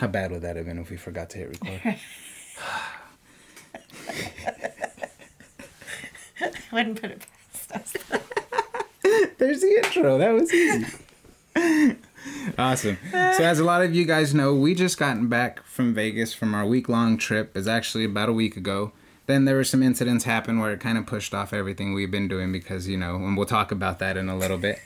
How bad would that have been if we forgot to hit record? I wouldn't put it past us. There's the intro. That was easy. Awesome. So as a lot of you guys know, we just gotten back from Vegas from our week-long trip. It's actually about a week ago. Then there were some incidents happen where it kind of pushed off everything we've been doing because, you know, and we'll talk about that in a little bit.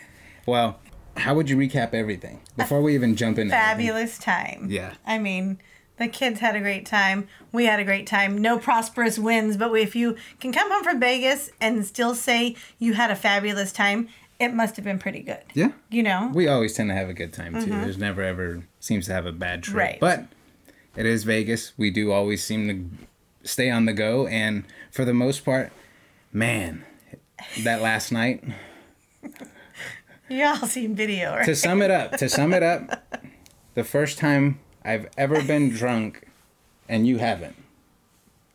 Well, how would you recap everything before we even jump in? Fabulous time. Yeah. I mean, the kids had a great time. We had a great time. No prosperous wins, but if you can come home from Vegas and still say you had a fabulous time, it must have been pretty good. Yeah. You know? We always tend to have a good time, too. Mm-hmm. There's never ever seems to have a bad trip. Right. But it is Vegas. We do always seem to stay on the go. And for the most part, man, that last night. Y'all seen video, right? To sum it up, the first time I've ever been drunk, and you haven't,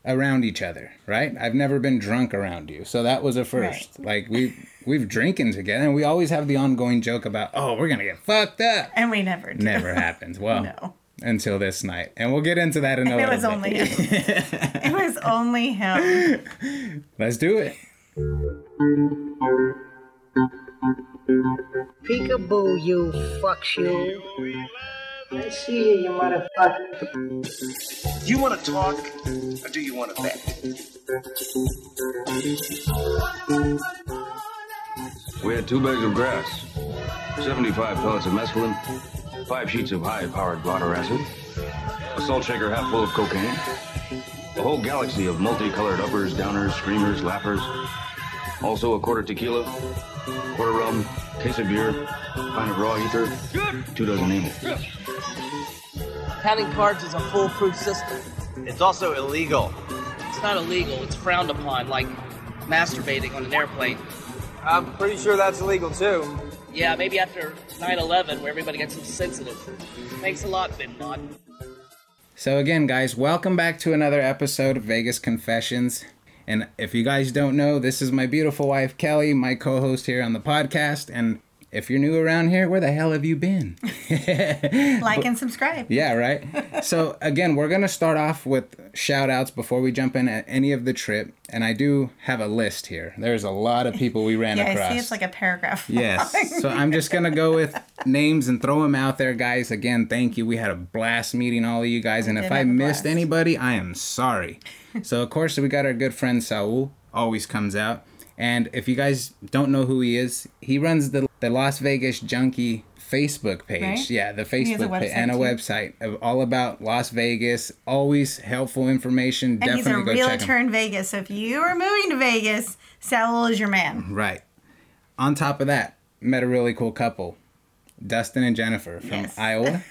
around each other, right? I've never been drunk around you, so that was a first. Right. Like, we've drinking together, and we always have the ongoing joke about, oh, we're going to get fucked up. And we never do. Never happens. Well, no. Until this night. And we'll get into that in a little bit. It was only him. Let's do it. Peekaboo, you fucks you. I see you, motherfucker. Do you want to talk, or do you want to bet? We had 2 bags of grass, 75 pellets of mescaline, 5 sheets of high-powered blotter acid, a salt shaker half full of cocaine, a whole galaxy of multicolored uppers, downers, screamers, lappers, also a quarter tequila, quarter rum, case of beer, pint of raw ether, 2 dozen animals. Counting cards is a foolproof system. It's also illegal. It's not illegal. It's frowned upon, like masturbating on an airplane. I'm pretty sure that's illegal, too. Yeah, maybe after 9/11, where everybody gets so sensitive. Thanks a lot, Bin Laden. So again, guys, welcome back to another episode of Vegas Confessions. And if you guys don't know, this is my beautiful wife, Kelly, my co-host here on the podcast. And if you're new around here, where the hell have you been? Like and subscribe. Yeah, right? So again, we're going to start off with shout-outs before we jump in at any of the trip. And I do have a list here. There's a lot of people we ran across. I see it's like a paragraph. Yes. So I'm just going to go with names and throw them out there, guys. Again, thank you. We had a blast meeting all of you guys. And if I missed anybody, I am sorry. So, of course, we got our good friend Saul, always comes out. And if you guys don't know who he is, he runs the Las Vegas Junkie Facebook page. Right? Yeah, the Facebook page and a website all about Las Vegas. Always helpful information. And definitely go check him. He's a realtor in Vegas. So if you are moving to Vegas, Saul is your man. Right. On top of that, met a really cool couple, Dustin and Jennifer from Iowa.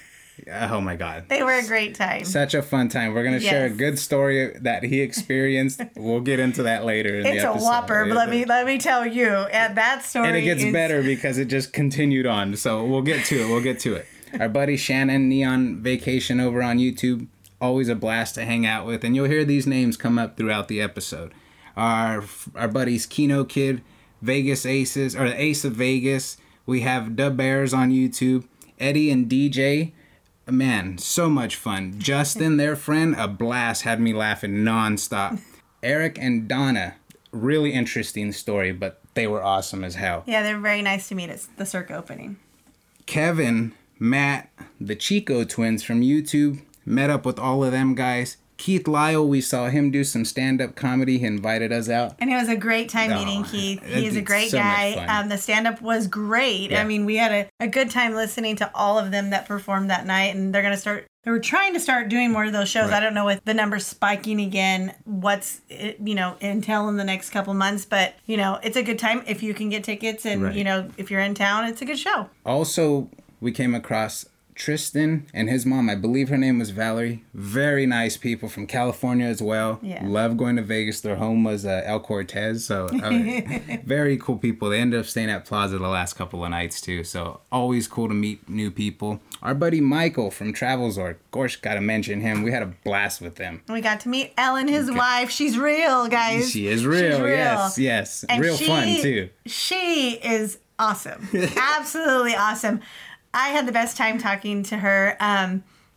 Oh, my God. They were a great time. Such a fun time. We're going to share a good story that he experienced. We'll get into that later in the episode. It's a whopper, but let me tell you. And that story And it gets better because it just continued on. So we'll get to it. Our buddy Shannon, Neon Vacation over on YouTube. Always a blast to hang out with. And you'll hear these names come up throughout the episode. Our buddies Kino Kid, Vegas Aces, or the Ace of Vegas. We have Dub Bears on YouTube. Eddie and DJ. Man, so much fun. Justin, their friend, a blast, had me laughing nonstop. Eric and Donna, really interesting story, but they were awesome as hell. Yeah, they're very nice to meet at the Circa opening. Kevin, Matt, the Chico twins from YouTube, met up with all of them guys. Keith Lyle, we saw him do some stand-up comedy. He invited us out. And it was a great time meeting Keith. He's a great guy. The stand-up was great. Yeah. I mean, we had a good time listening to all of them that performed that night. And they're going to start... They were trying to start doing more of those shows. Right. I don't know with the numbers spiking again, what's, until in the next couple months. But, it's a good time if you can get tickets. And, if you're in town, it's a good show. Also, we came across... Tristan and his mom, I believe her name was Valerie. Very nice people from California as well. Yeah. Love going to Vegas. Their home was El Cortez. So very cool people. They ended up staying at Plaza the last couple of nights too. So always cool to meet new people. Our buddy Michael from Travelzor. Of course, got to mention him. We had a blast with him. We got to meet Ellen, his wife. She's real, guys. She is real. She's real. Yes. And real fun too. She is awesome. Absolutely awesome. I had the best time talking to her.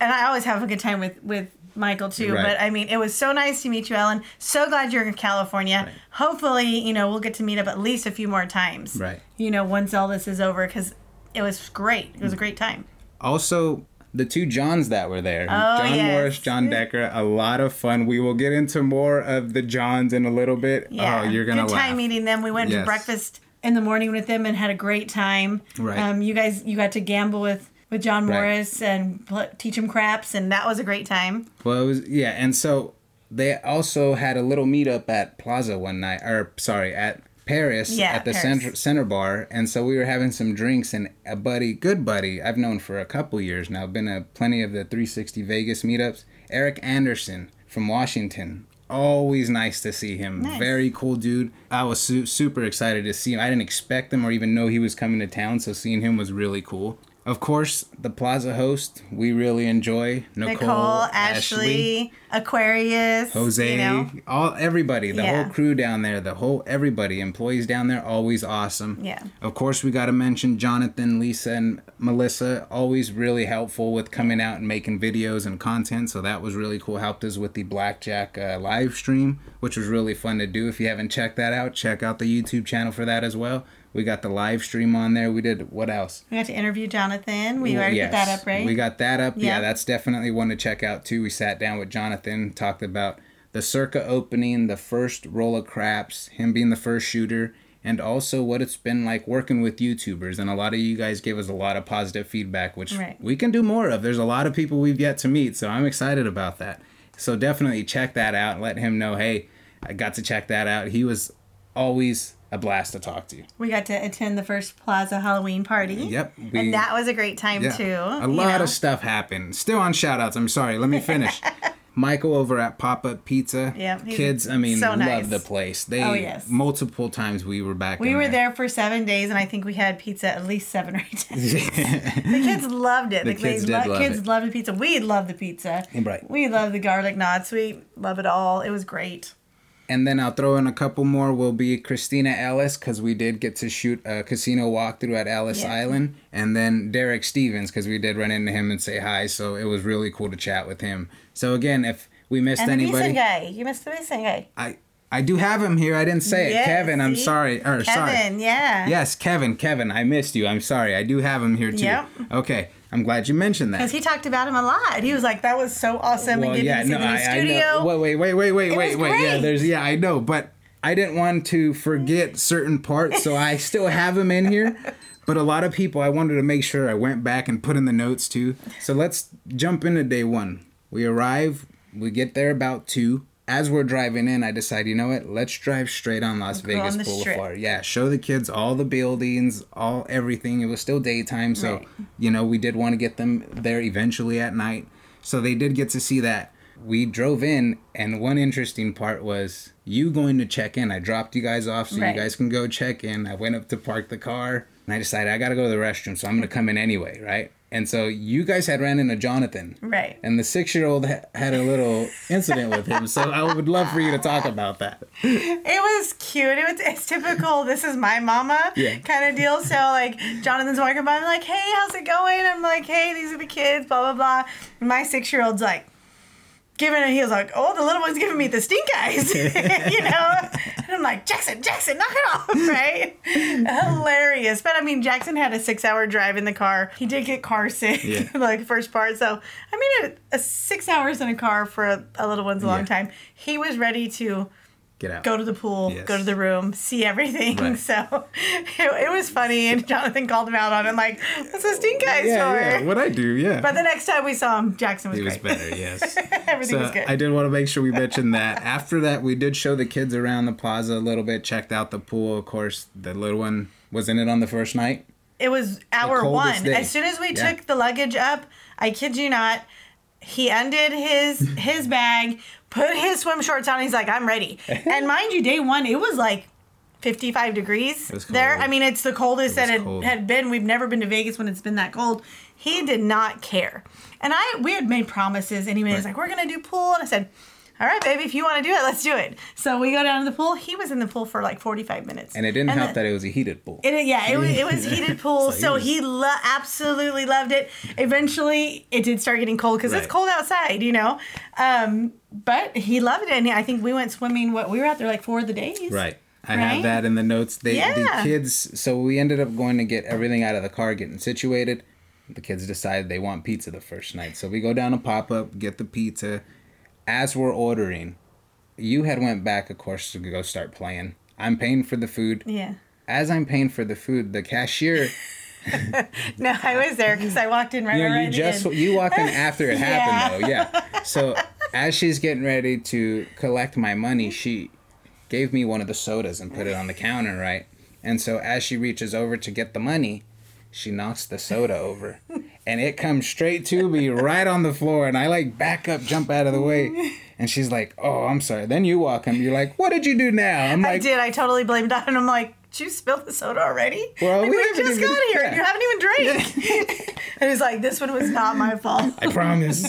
and I always have a good time with Michael too, right. But I mean, it was so nice to meet you, Ellen. So glad you're in California. Right. Hopefully, you know, we'll get to meet up at least a few more times. Right. You know, once all this is over, because it was great. It was a great time. Also, the two Johns that were there, John Morris, John Decker, a lot of fun. We will get into more of the Johns in a little bit. Yeah. Oh, you're gonna laugh. Good time meeting them. We went to breakfast in the morning with them and had a great time. Right. You got to gamble with John Morris and teach him craps, and that was a great time. Well, it was, yeah, and so they also had a little meetup at Plaza one night, at Paris, at the Center Bar, and so we were having some drinks, and a good buddy, I've known for a couple years now, been to plenty of the 360 Vegas meetups, Eric Anderson from Washington. Always nice to see him. Nice. Very cool dude. I was super excited to see him. I didn't expect him or even know he was coming to town, so seeing him was really cool. Of course, the Plaza host, we really enjoy Nicole, Ashley, Aquarius, Jose, you know? Everybody, the whole crew down there, employees down there, always awesome. Yeah. Of course, we got to mention Jonathan, Lisa, and Melissa, always really helpful with coming out and making videos and content, so that was really cool. Helped us with the Blackjack live stream, which was really fun to do. If you haven't checked that out, check out the YouTube channel for that as well. We got the live stream on there. We did, what else? We got to interview Jonathan. We already put that up, right? We got that up. Yeah, that's definitely one to check out, too. We sat down with Jonathan, talked about the Circa opening, the first roll of craps, him being the first shooter, and also what it's been like working with YouTubers. And a lot of you guys gave us a lot of positive feedback, which we can do more of. There's a lot of people we've yet to meet, so I'm excited about that. So definitely check that out. Let him know, hey, I got to check that out. He was always a blast to talk to you. We got to attend the first Plaza Halloween party. Yep. And that was a great time, too. A lot of stuff happened. Still on shout-outs. I'm sorry. Let me finish. Michael over at Pop-Up Pizza. Yeah. Kids, I mean, so nice. Love the place. They, multiple times we were back We were there for 7 days, and I think we had pizza at least 7 or 8 times. The kids loved it. Kids loved the pizza. We loved the pizza. Right. We loved the garlic knots. We love it all. It was great. And then I'll throw in a couple more will be Christina Ellis, because we did get to shoot a casino walkthrough at Ellis Island. And then Derek Stevens, because we did run into him and say hi. So it was really cool to chat with him. So again, if we missed anybody. And the guy. You missed the recent guy. I do have him here. I didn't say it. Kevin, see? I'm sorry. Kevin, yeah. Yes, Kevin, I missed you. I'm sorry. I do have him here too. Yep. Okay. I'm glad you mentioned that. Because he talked about him a lot. He was like, that was so awesome. Well, we did the studio. Wait. I know. But I didn't want to forget certain parts, so I still have him in here. But a lot of people, I wanted to make sure I went back and put in the notes too. So let's jump into day one. We arrive. We get there about 2. As we're driving in, I decide, you know what? Let's drive straight on Las Vegas Boulevard. Yeah, show the kids all the buildings, all everything. It was still daytime, so, you know, we did want to get them there eventually at night. So they did get to see that. We drove in, and one interesting part was you going to check in. I dropped you guys off so you guys can go check in. I went up to park the car, and I decided I got to go to the restroom, so I'm going to come in anyway, right? And so you guys had ran into Jonathan. Right. And the 6-year-old had a little incident with him. So I would love for you to talk about that. It was cute. It's typical, this is my mama kind of deal. So, like, Jonathan's walking by. I'm like, hey, how's it going? I'm like, hey, these are the kids, blah, blah, blah. And my 6-year-old's like, he was like, oh, the little one's giving me the stink eyes. You know? And I'm like, Jackson, knock it off, right? Hilarious. But, I mean, Jackson had a 6-hour drive in the car. He did get car sick, like, first part. So, I mean, 6 hours in a car for a little one's a long time. He was ready to get out, go to the pool, go to the room, see everything. Right. So, it was funny. And Jonathan called him out on it, like, what's a stink eye store? Yeah, what I do, But the next time we saw him, Jackson was great. He was better, Everything was good. I did want to make sure we mentioned that. After that, we did show the kids around the plaza a little bit, checked out the pool. Of course, the little one was in it on the first night. It was hour one. Day. As soon as we took the luggage up, I kid you not, he undid his bag, put his swim shorts on. He's like, I'm ready. And mind you, day one, it was like 55 degrees there. I mean, it's the coldest had been. We've never been to Vegas when it's been that cold. He did not care. And we had made promises. And he was like, we're going to do pool. And I said, all right, baby, if you want to do it, let's do it. So we go down to the pool. He was in the pool for like 45 minutes. And it didn't help that it was a heated pool. It was heated pool. so he absolutely loved it. Eventually, it did start getting cold because it's cold outside, you know. But he loved it. And I think we went swimming. We were out there like 4 of the days. Right. I have that in the notes. The kids, so we ended up going to get everything out of the car, getting situated. The kids decided they want pizza the first night. So we go down to Pop-Up, get the pizza. As we're ordering, you had went back, of course, to go start playing. I'm paying for the food. Yeah. As I'm paying for the food, the cashier... No, I was there because I walked in You walked in after it happened, though. Yeah. So as she's getting ready to collect my money, she gave me one of the sodas and put it on the counter, right? And so as she reaches over to get the money... She knocks the soda over, and it comes straight to me right on the floor, and I, like, back up, jump out of the way, and she's like, oh, I'm sorry. Then you walk in, you're like, what did you do now? I'm like, I did. I totally blamed it, and I'm like, did you spill the soda already? Well, like, we just got here, and you haven't even drank. And it's like, this one was not my fault. I promise.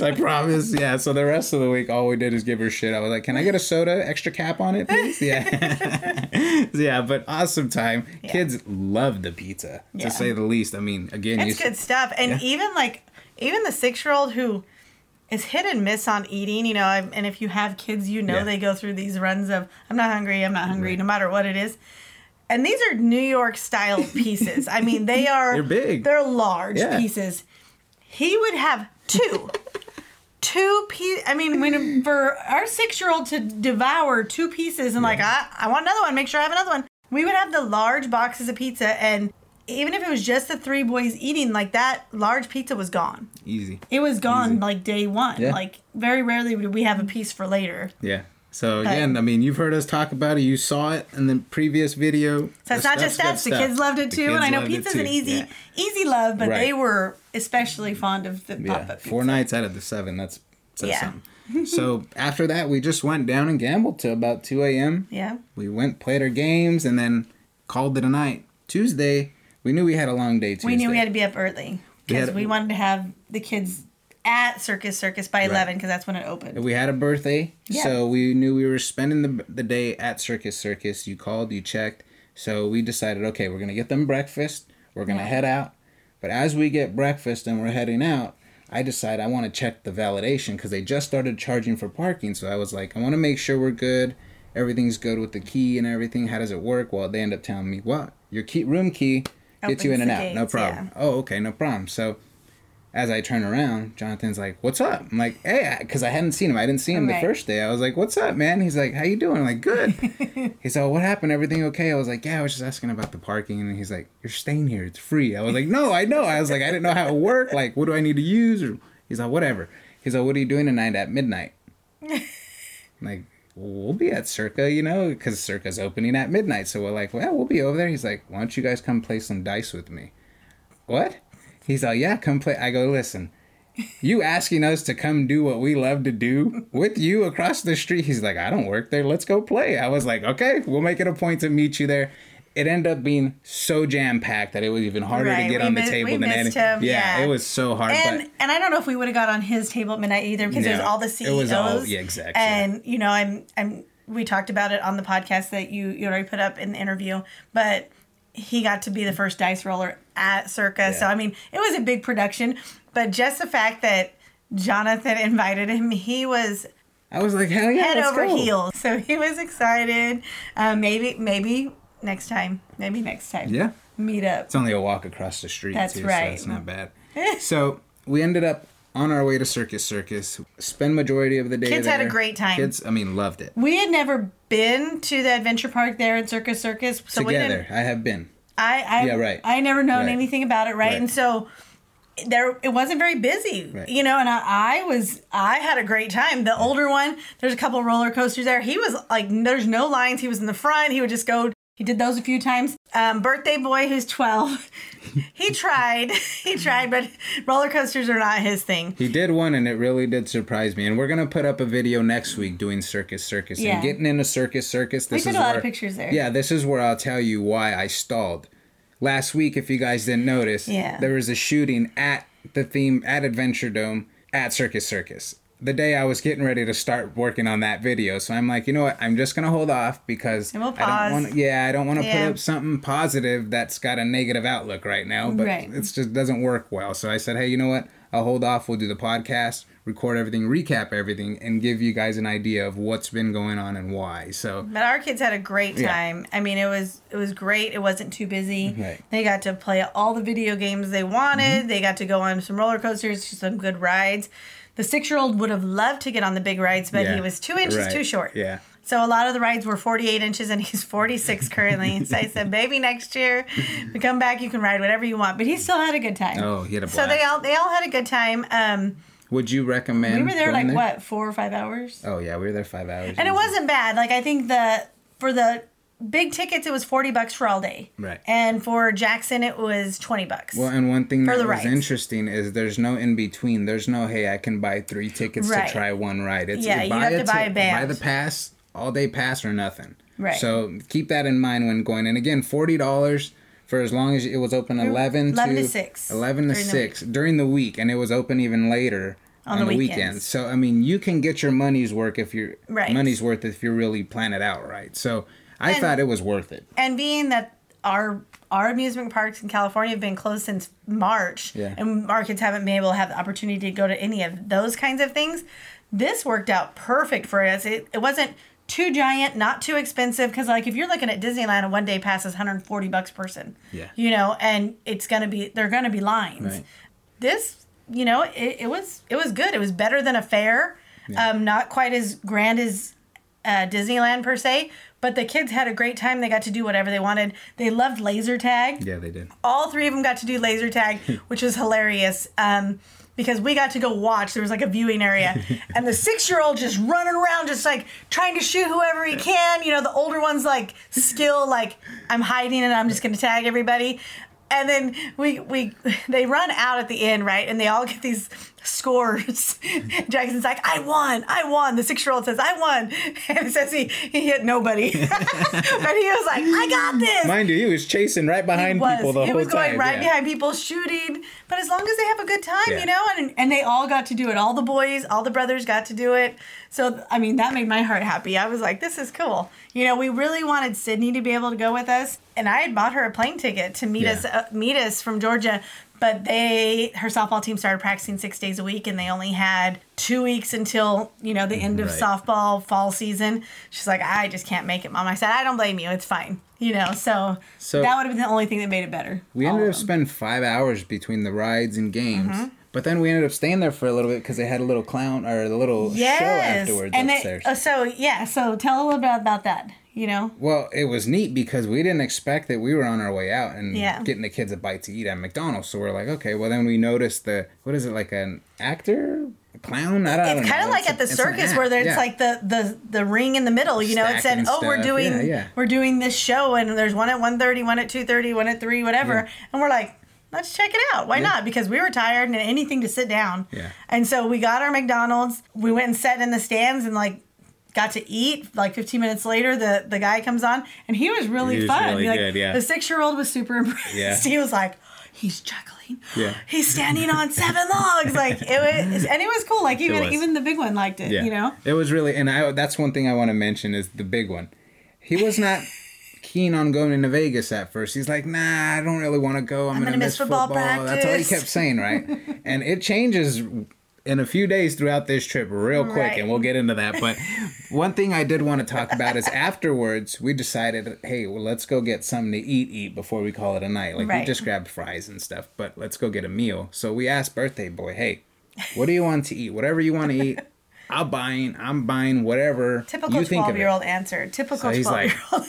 Yeah, so the rest of the week, all we did is give her shit. I was like, can I get a soda, extra cap on it, please? Yeah. Yeah, but awesome time. Yeah. Kids love the pizza, to say the least. I mean, again. It's good stuff. And even the 6-year-old who is hit and miss on eating, you know, and if you have kids, you know they go through these runs of, I'm not hungry, no matter what it is. And these are New York style pieces. I mean, they are... They're big. They're large pieces. He would have two. Two pieces. I mean, for our 6-year-old to devour 2 pieces and I want another one. Make sure I have another one. We would have the large boxes of pizza. And even if it was just the 3 boys eating, like, that large pizza was gone. Easy. It was gone, like, day one. Yeah. Like, very rarely would we have a piece for later. Yeah. So, again, I mean, you've heard us talk about it. You saw it in the previous video. So, it's not just us. The kids loved it, too. And I know pizza's an easy love, but they were especially fond of the Pop-Up pizza. 4 nights out of the 7. That says something. So, after that, we just went down and gambled till about 2 a.m. Yeah. We went, played our games, and then called it a night. Tuesday, we knew we had a long day Tuesday. We knew we had to be up early because we wanted to have the kids... at Circus by 11 because that's when it opened. We had a birthday, so we knew we were spending the day at Circus. You called, you checked. So we decided, okay, we're going to get them breakfast. We're going to head out. But as we get breakfast and we're heading out, I decide I want to check the validation because they just started charging for parking. So I was like, I want to make sure we're good. Everything's good with the key and everything. How does it work? Well, they end up telling me, well, your room key gets you in and out. Gates, no problem. Yeah. Oh, okay, no problem. So... as I turn around, Jonathan's like, what's up? I'm like, hey, because I hadn't seen him. I didn't see him the first day. I was like, what's up, man? He's like, how you doing? I'm like, good. He's like, what happened? Everything okay? I was like, yeah, I was just asking about the parking. And he's like, you're staying here. It's free. I was like, no, I know. I was like, I didn't know how it worked. Like, what do I need to use? Or he's like, whatever. He's like, what are you doing tonight at midnight? I'm like, we'll be at Circa, you know, because Circa's opening at midnight. So we're like, well, we'll be over there. He's like, why don't you guys come play some dice with me? What? He's like, yeah, come play. I go, listen, you asking us to come do what we love to do with you across the street? He's like, I don't work there. Let's go play. I was like, okay, we'll make it a point to meet you there. It ended up being so jam-packed that it was even harder to get on the table than anything. Yeah, it was so hard. And I don't know if we would have got on his table at midnight either because there's all the CEOs. It was all, exactly. And, you know, we talked about it on the podcast that you already put up in the interview, but... he got to be the first dice roller at Circa. Yeah. So, I mean, it was a big production. But just the fact that Jonathan invited him, he was... I was like, hell yeah, head over heels. So he was excited. Maybe next time. Yeah. Meet up. It's only a walk across the street. That's right. So that's not bad. So we ended up on our way to Circus. Spend majority of the day Kids had a great time. Kids, I mean, loved it. We had never been to the adventure park there at Circus. So together, I have been. I never known anything about it, right? And so it wasn't very busy, you know. And I had a great time. The older one, there's a couple of roller coasters there. He was like, there's no lines. He was in the front. He would just go. He did those a few times. Birthday boy, who's 12, he tried, but roller coasters are not his thing. He did one, and it really did surprise me. And we're gonna put up a video next week doing Circus, and getting into Circus. This is a lot of pictures there. Yeah, this is where I'll tell you why I stalled. Last week, if you guys didn't notice, there was a shooting at the theme at Adventure Dome at Circus. the day I was getting ready to start working on that video. So I'm like, you know what? I'm just going to hold off because I don't want to put up something positive that's got a negative outlook right now, but it just doesn't work well. So I said, hey, you know what? I'll hold off. We'll do the podcast, record everything, recap everything, and give you guys an idea of what's been going on and why. So, but our kids had a great time. I mean, it was great. It wasn't too busy. Right. They got to play all the video games they wanted. Mm-hmm. They got to go on some roller coasters, some good rides. The 6-year-old would have loved to get on the big rides, but he was 2 inches too short. Yeah. So a lot of the rides were 48 inches, and he's 46 currently. So I said, baby, next year, we come back, you can ride whatever you want. But he still had a good time. Oh, he had a blast. So they all had a good time. Would you recommend? We were there like, what, 4 or 5 hours? Oh, yeah, we were there 5 hours. And it wasn't bad. Like, I think for the big tickets, it was $40 for all day. Right. And for Jackson, it was $20. Well, and one thing that was interesting is there's no in between. There's no, hey, I can buy 3 tickets to try one ride. It's, yeah, you have to buy a band. Buy the pass. All day pass or nothing. Right. So keep that in mind when going. And again, $40 for as long as it was open 11 to 6. 11 to 6 during the week. And it was open even later on the weekend. So, I mean, you can get your money's worth if you're really plan it out right. So I thought it was worth it. And being that our amusement parks in California have been closed since March. Yeah. And our kids haven't been able to have the opportunity to go to any of those kinds of things. This worked out perfect for us. It wasn't too giant, not too expensive, because like if you're looking at Disneyland, a one day pass is $140 person. Yeah, you know, and they're gonna be lines. Right. This, you know, it was good. It was better than a fair, not quite as grand as Disneyland per se, but the kids had a great time. They got to do whatever they wanted. They loved laser tag. Yeah, they did. All 3 of them got to do laser tag, which was hilarious. Because we got to go watch. There was like a viewing area. And the 6-year-old just running around, just like trying to shoot whoever he can. You know, the older one's like skill, like I'm hiding and I'm just going to tag everybody. And then they run out at the end, right? And they all get these scores. Jackson's like, I won. The 6-year-old says, I won. And it says he hit nobody. But he was like, I got this. Mind you, he was chasing right behind people the whole time. He was going right behind people, shooting. But as long as they have a good time, you know? And they all got to do it. All the boys, all the brothers got to do it. So, I mean, that made my heart happy. I was like, this is cool. You know, we really wanted Sydney to be able to go with us. And I had bought her a plane ticket to meet us from Georgia, but her softball team started practicing 6 days a week, and they only had 2 weeks until, you know, the end of softball fall season. She's like, I just can't make it, Mom. I said, I don't blame you. It's fine. You know, so that would have been the only thing that made it better. We ended up spending 5 hours between the rides and games. Mm-hmm. But then we ended up staying there for a little bit because they had a little clown or the little show afterwards and upstairs. So tell a little bit about that. You know? Well, it was neat because we didn't expect that. We were on our way out and getting the kids a bite to eat at McDonald's. So we're like, okay, well, then we noticed like an actor? A clown? I don't know. It's kind of like at the circus where there's like the ring in the middle, you know? It said, oh, we're doing this show, and there's one at 1:30, one at 2:30, one at 3, whatever. Yeah. And we're like, let's check it out. Why not? Because we were tired and anything to sit down. Yeah. And so we got our McDonald's. We went and sat in the stands and like, got to eat. Like 15 minutes later, the guy comes on, and he was really fun. Really good, yeah. The 6-year-old was super impressed. Yeah. He was like, he's juggling. Yeah. He's standing on 7 logs. Like it was cool. Like even the big one liked it. Yeah. You know. It was really, and that's one thing I want to mention is the big one. He was not keen on going into Vegas at first. He's like, nah, I don't really want to go. I'm gonna miss football practice. That's all he kept saying, right? And it changes in a few days throughout this trip real quick, and we'll get into that. But one thing I did want to talk about is afterwards, we decided, hey, well, let's go get something to eat before we call it a night. Like we just grabbed fries and stuff, but let's go get a meal. So we asked Birthday Boy, hey, what do you want to eat? Whatever you want to eat, I'm buying whatever. Typical you think 12-year-old answer. Typical 12-year-old. So he's like,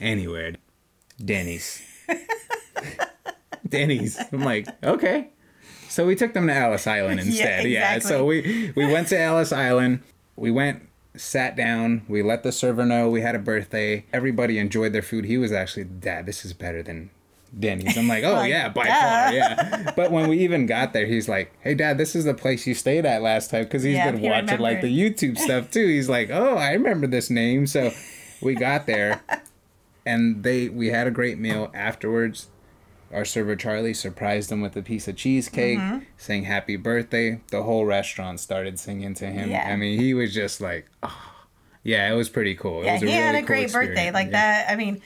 anywhere. Denny's. I'm like, okay. So we took them to Ellis Island instead. Yeah, exactly. Yeah. So we went to Ellis Island. We went, sat down. We let the server know we had a birthday. Everybody enjoyed their food. He was actually, Dad, this is better than Denny's. I'm like, oh, like, yeah, by far, yeah. But when we even got there, he's like, hey, Dad, this is the place you stayed at last time. Because he's been watching like the YouTube stuff, too. He's like, oh, I remember this name. So we got there. And we had a great meal afterwards. Our server Charlie surprised him with a piece of cheesecake, saying happy birthday. The whole restaurant started singing to him. Yeah. I mean, he was just like, oh. Yeah, it was pretty cool. Yeah, he had a great birthday. Like that, I mean,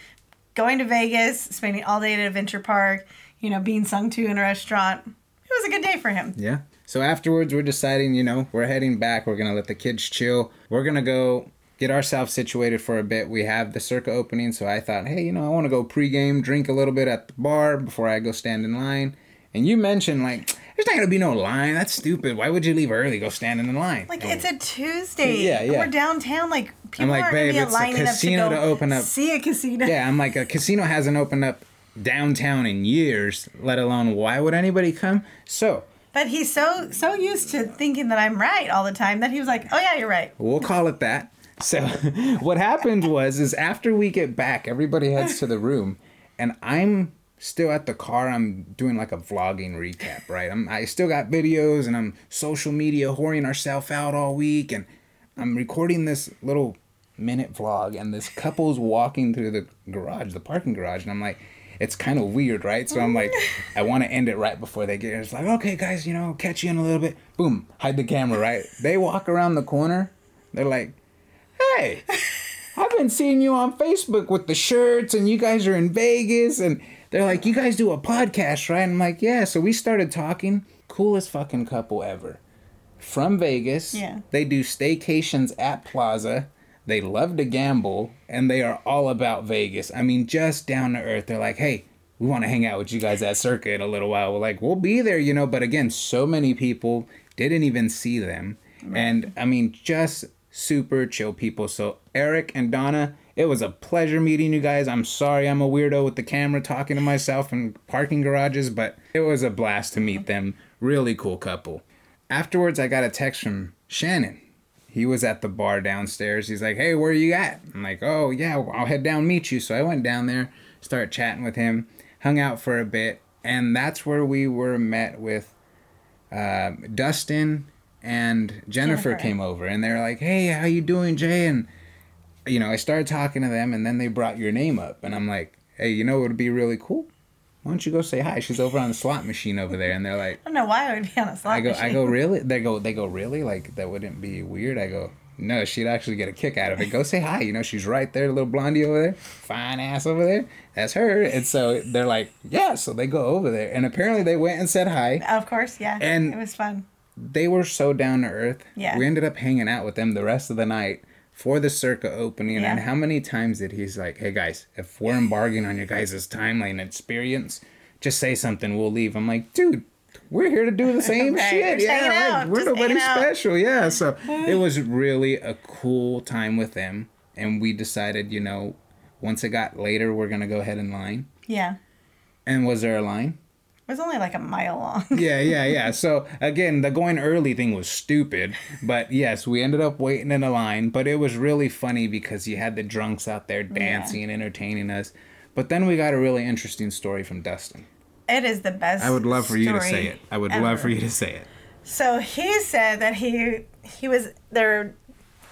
going to Vegas, spending all day at an adventure park, you know, being sung to in a restaurant. It was a good day for him. Yeah. So afterwards, we're deciding, you know, we're heading back. We're going to let the kids chill. We're going to go get ourselves situated for a bit. We have the Circa opening, so I thought, hey, you know, I want to go pregame, drink a little bit at the bar before I go stand in line. And you mentioned, like, there's not going to be no line. That's stupid. Why would you leave early? Go stand in the line. Like, it's a Tuesday. Yeah, yeah. We're downtown. Like, people aren't going to be lining up to go open up. See a casino. Yeah, I'm like, a casino hasn't opened up downtown in years, let alone why would anybody come? So... But he's so used to thinking that I'm right all the time that he was like, oh, yeah, you're right. We'll call it that. So what happened was is after we get back, everybody heads to the room, and I'm still at the car. I'm doing like a vlogging recap, right? I still got videos, and I'm social media whoring ourselves out all week, and I'm recording this little minute vlog, and this couple's walking through the garage, the parking garage, and I'm like... It's kind of weird, right? So I'm like, I want to end it right before they get here. It's like, okay, guys, you know, catch you in a little bit. Boom, hide the camera, right? They walk around the corner. They're like, hey, I've been seeing you on Facebook with the shirts, and you guys are in Vegas. And they're like, you guys do a podcast, right? And I'm like, yeah. So we started talking. Coolest fucking couple ever. From Vegas. Yeah. They do staycations at Plaza. They love to gamble, and they are all about Vegas. I mean, just down to earth. They're like, hey, we want to hang out with you guys at Circa in a little while. We're like, we'll be there, you know. But again, so many people didn't even see them. Right. And, I mean, just super chill people. So Eric and Donna, it was a pleasure meeting you guys. I'm sorry I'm a weirdo with the camera talking to myself in parking garages, but it was a blast to meet them. Really cool couple. Afterwards, I got a text from Shannon. He was at the bar downstairs. He's like, hey, where are you at? I'm like, oh, yeah, I'll head down and meet you. So I went down there, started chatting with him, hung out for a bit. And that's where we were met with Dustin and Jennifer came over. And they were like, hey, how you doing, Jay? And, you know, I started talking to them, and then they brought your name up. And I'm like, hey, you know what would be really cool? Why don't you go say hi? She's over on the slot machine over there. And they're like... I don't know why I would be on a slot machine. I go, really? They go, really? Like, that wouldn't be weird? I go, no, she'd actually get a kick out of it. Go say hi. You know, she's right there, little blondie over there. Fine ass over there. That's her. And so they're like, yeah. So they go over there. And apparently they went and said hi. Of course, yeah. And it was fun. They were so down to earth. Yeah. We ended up hanging out with them the rest of the night for the Circa opening, yeah. And how many times did he's like, hey guys, if we're embarking on your guys' timeline experience, just say something, we'll leave. I'm like, dude, we're here to do the same shit. Yeah, right. We're just nobody special. Yeah, so it was really a cool time with them, and we decided, you know, once it got later, we're going to go ahead in line. Yeah. And was there a line? It was only like a mile long. Yeah. So, again, the going early thing was stupid. But, yes, we ended up waiting in a line. But it was really funny because you had the drunks out there dancing and entertaining us. But then we got a really interesting story from Dustin. It is the best story I would love for you to say it. I would love for you to say it. So, he said that he was there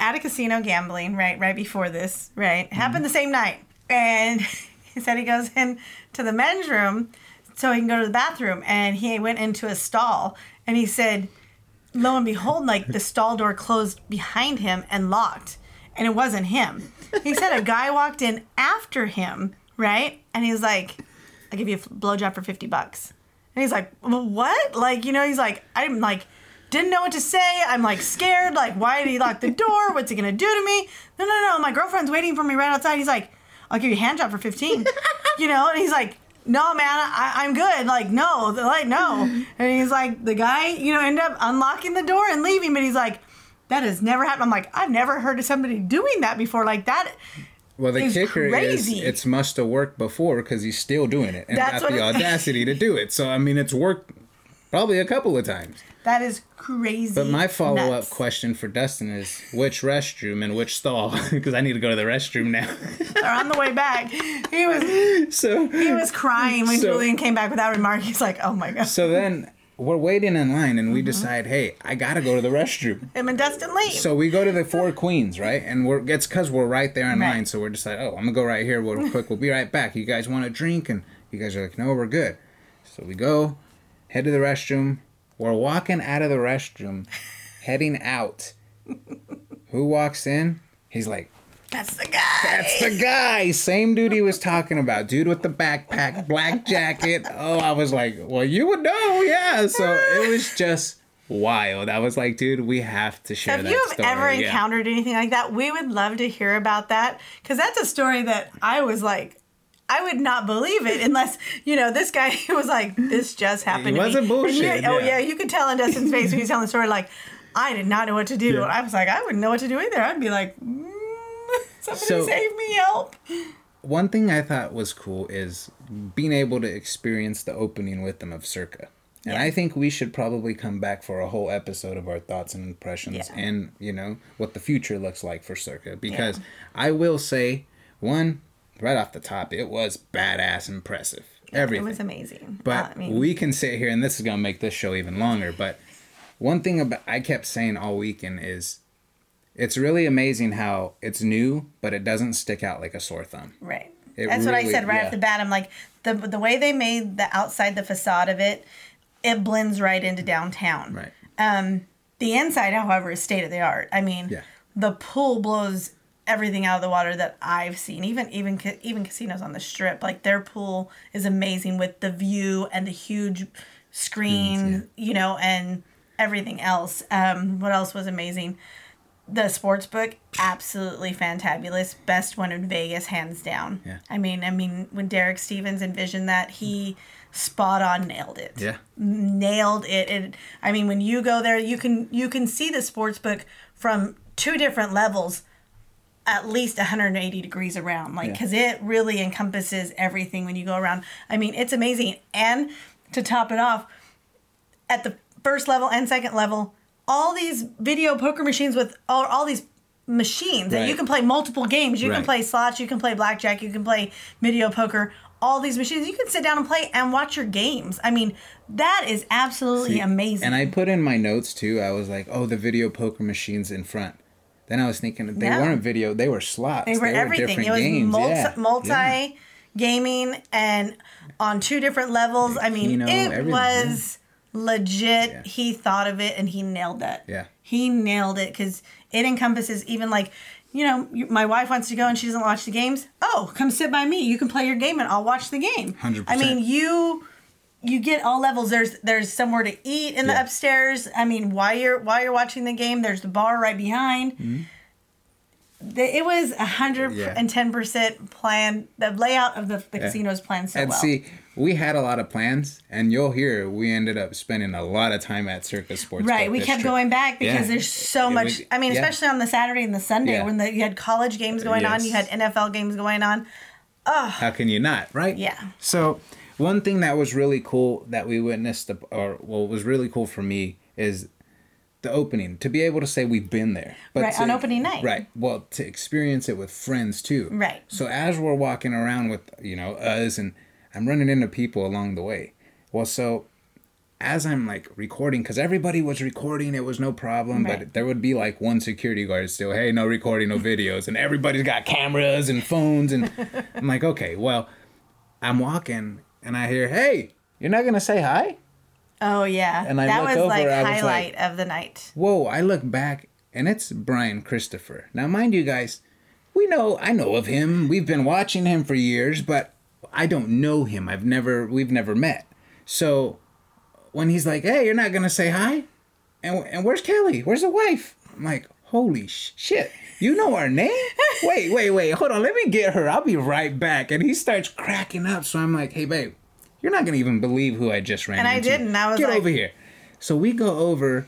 at a casino gambling, right before this, right? Happened the same night. And he said he goes in to the men's room so he can go to the bathroom, and he went into a stall, and he said, lo and behold, like, the stall door closed behind him and locked, and it wasn't him. He said a guy walked in after him, right? And he was like, I'll give you a blowjob for $50. And he's like, what? Like, you know, he's like, I'm like, didn't know what to say. I'm like scared. Like, why did he lock the door? What's he going to do to me? No. My girlfriend's waiting for me right outside. He's like, I'll give you a hand job for $15. You know? And he's like, no, man, I'm good. Like, no. They're like, no. And he's like, the guy, you know, ended up unlocking the door and leaving. But he's like, that has never happened. I'm like, I've never heard of somebody doing that before. Like, that. Well, the kicker crazy. Is it's must have worked before because he's still doing it and got the audacity to do it. So, I mean, it's worked probably a couple of times. That is crazy. But my follow-up question for Dustin is, which restroom and which stall? Because I need to go to the restroom now. They're on the way back. He was crying when Julian came back with that remark. He's like, oh, my God. So then we're waiting in line, and we decide, hey, I got to go to the restroom. Him and Dustin leave. So we go to the Four Queens, right? And it's because we're right there in line. So we're just like, oh, I'm going to go right here real quick. We'll be right back. You guys want a drink? And you guys are like, no, we're good. So we go, head to the restroom. We're walking out of the restroom, heading out. Who walks in? He's like, that's the guy. That's the guy. Same dude he was talking about. Dude with the backpack, black jacket. Oh, I was like, well, you would know. Yeah. So it was just wild. I was like, dude, we have to share that story. Have you ever encountered anything like that? We would love to hear about that. Because that's a story that I was like, I would not believe it unless, you know, this guy was like, this just happened to me. It wasn't bullshit. Yeah. Oh, yeah. You could tell in Dustin's face when he was telling the story, like, I did not know what to do. Yeah. I was like, I wouldn't know what to do either. I'd be like, somebody save me, help. One thing I thought was cool is being able to experience the opening with them of Circa. And yeah. I think we should probably come back for a whole episode of our thoughts and impressions and, you know, what the future looks like for Circa. Because I will say, one, right off the top, it was badass impressive. Everything. It was amazing. But we can sit here, and this is going to make this show even longer, but one thing about I kept saying all weekend is it's really amazing how it's new, but it doesn't stick out like a sore thumb. Right. That's really what I said right off the bat. I'm like, the way they made the outside, the facade of it, it blends right into downtown. Right. The inside, however, is state of the art. I mean, the pool blows everything out of the water that I've seen, even casinos on the Strip. Like, their pool is amazing with the view and the huge screen, you know, and everything else. What else was amazing? The sports book, absolutely fantabulous. Best one in Vegas, hands down. Yeah. I mean, when Derek Stevens envisioned that, he spot on nailed it. Yeah. Nailed it. I mean, when you go there, you can see the sports book from two different levels, at least 180 degrees around. Like, because it really encompasses everything when you go around. I mean, it's amazing. And to top it off, at the first level and second level, all these video poker machines with all these machines that you can play multiple games. You can play slots, you can play blackjack, you can play video poker, all these machines. You can sit down and play and watch your games. I mean, that is absolutely amazing. And I put in my notes too, I was like, oh, the video poker machines in front. Then I was thinking, they weren't video, they were slots. They were everything. It was games. Multi-gaming and on two different levels. I mean, it was... legit, he thought of it and he nailed that. Yeah. He nailed it because it encompasses even like, you know, my wife wants to go and she doesn't watch the games. Oh, come sit by me. You can play your game and I'll watch the game. 100%. I mean, you get all levels. There's somewhere to eat in the upstairs. I mean, while you're watching the game, there's the bar right behind. Mm-hmm. It was 110% planned. The layout of the casinos planned so well. And see, we had a lot of plans, and you'll hear we ended up spending a lot of time at Circa Sports. Right, we kept going back because there's so much. I mean, especially on the Saturday and the Sunday when you had college games going on, you had NFL games going on. Oh, how can you not, right? Yeah. So one thing that was really cool that we witnessed, was really cool for me is the opening, to be able to say we've been there, but on opening night, well, to experience it with friends too, so as we're walking around with, you know, us, and I'm running into people along the way, so as I'm like recording, because everybody was recording, it was no problem, but there would be like one security guard still, hey, no recording, no videos, and everybody's got cameras and phones, and I'm like, okay, well, I'm walking and I hear, hey, you're not gonna say hi? Oh, yeah. And that was like highlight of the night. Whoa, I look back, and it's Brian Christopher. Now, mind you guys, I know of him. We've been watching him for years, but I don't know him. We've never met. So when he's like, hey, you're not going to say hi? And where's Kelly? Where's the wife? I'm like, holy shit. You know our name? Wait. Hold on. Let me get her. I'll be right back. And he starts cracking up. So I'm like, hey, babe. You're not going to even believe who I just ran into. And I didn't. I was like... Get over here. So we go over.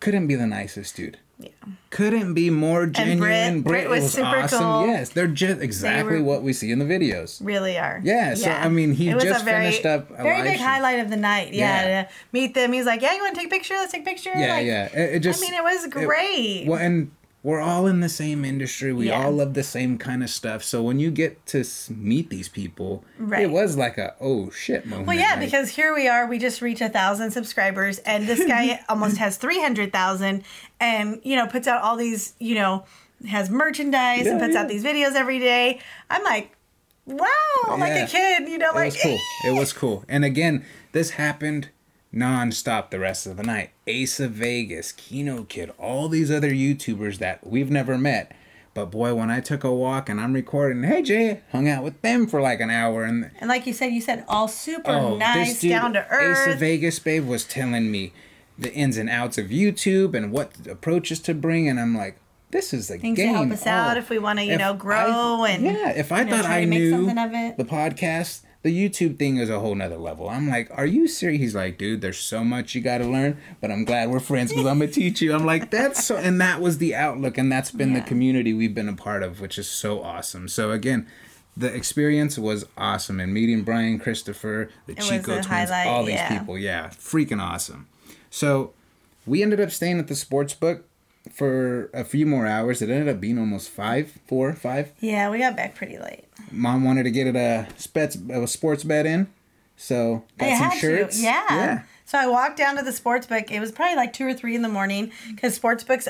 Couldn't be the nicest dude. Yeah. Couldn't be more genuine. And Britt was super awesome. Cool. Yes. They're just exactly what we see in the videos. Really are. Yeah. So, I mean, he just finished up a very big highlight of the night. Yeah. Meet them. He's like, yeah, you want to take a picture? Let's take a picture. Yeah, like, yeah. It was great. Well, and... we're all in the same industry. We all love the same kind of stuff. So when you get to meet these people, it was like a, oh, shit moment. Well, yeah, because here we are. We just reached 1,000 subscribers. And this guy almost has 300,000 and, you know, puts out all these, you know, has merchandise and puts out these videos every day. I'm like, wow, like a kid, you know, like. It was cool. It was cool. And again, this happened nonstop the rest of the night. Ace of Vegas, Kino Kid, all these other YouTubers that we've never met. But boy, when I took a walk and I'm recording, hey Jay, hung out with them for like an hour. And like you said all super nice, dude, down to earth. Ace of Vegas, babe, was telling me the ins and outs of YouTube and what approaches to bring. And I'm like, this is a things game. Things to help us out if we want to, grow. If I thought I knew the podcast, the YouTube thing is a whole nother level. I'm like, are you serious? He's like, dude, there's so much you got to learn, but I'm glad we're friends because I'm going to teach you. I'm like, and that was the outlook. And that's been the community we've been a part of, which is so awesome. So again, the experience was awesome. And meeting Brian Christopher, the Chico twins, highlight. All these people. Yeah, freaking awesome. So we ended up staying at the sports book for a few more hours. It ended up being almost 4 or 5. Yeah, we got back pretty late. Mom wanted to get a sports bet in, so got some shirts. Yeah. So I walked down to the sports book. It was probably like 2 or 3 in the morning because the sports book is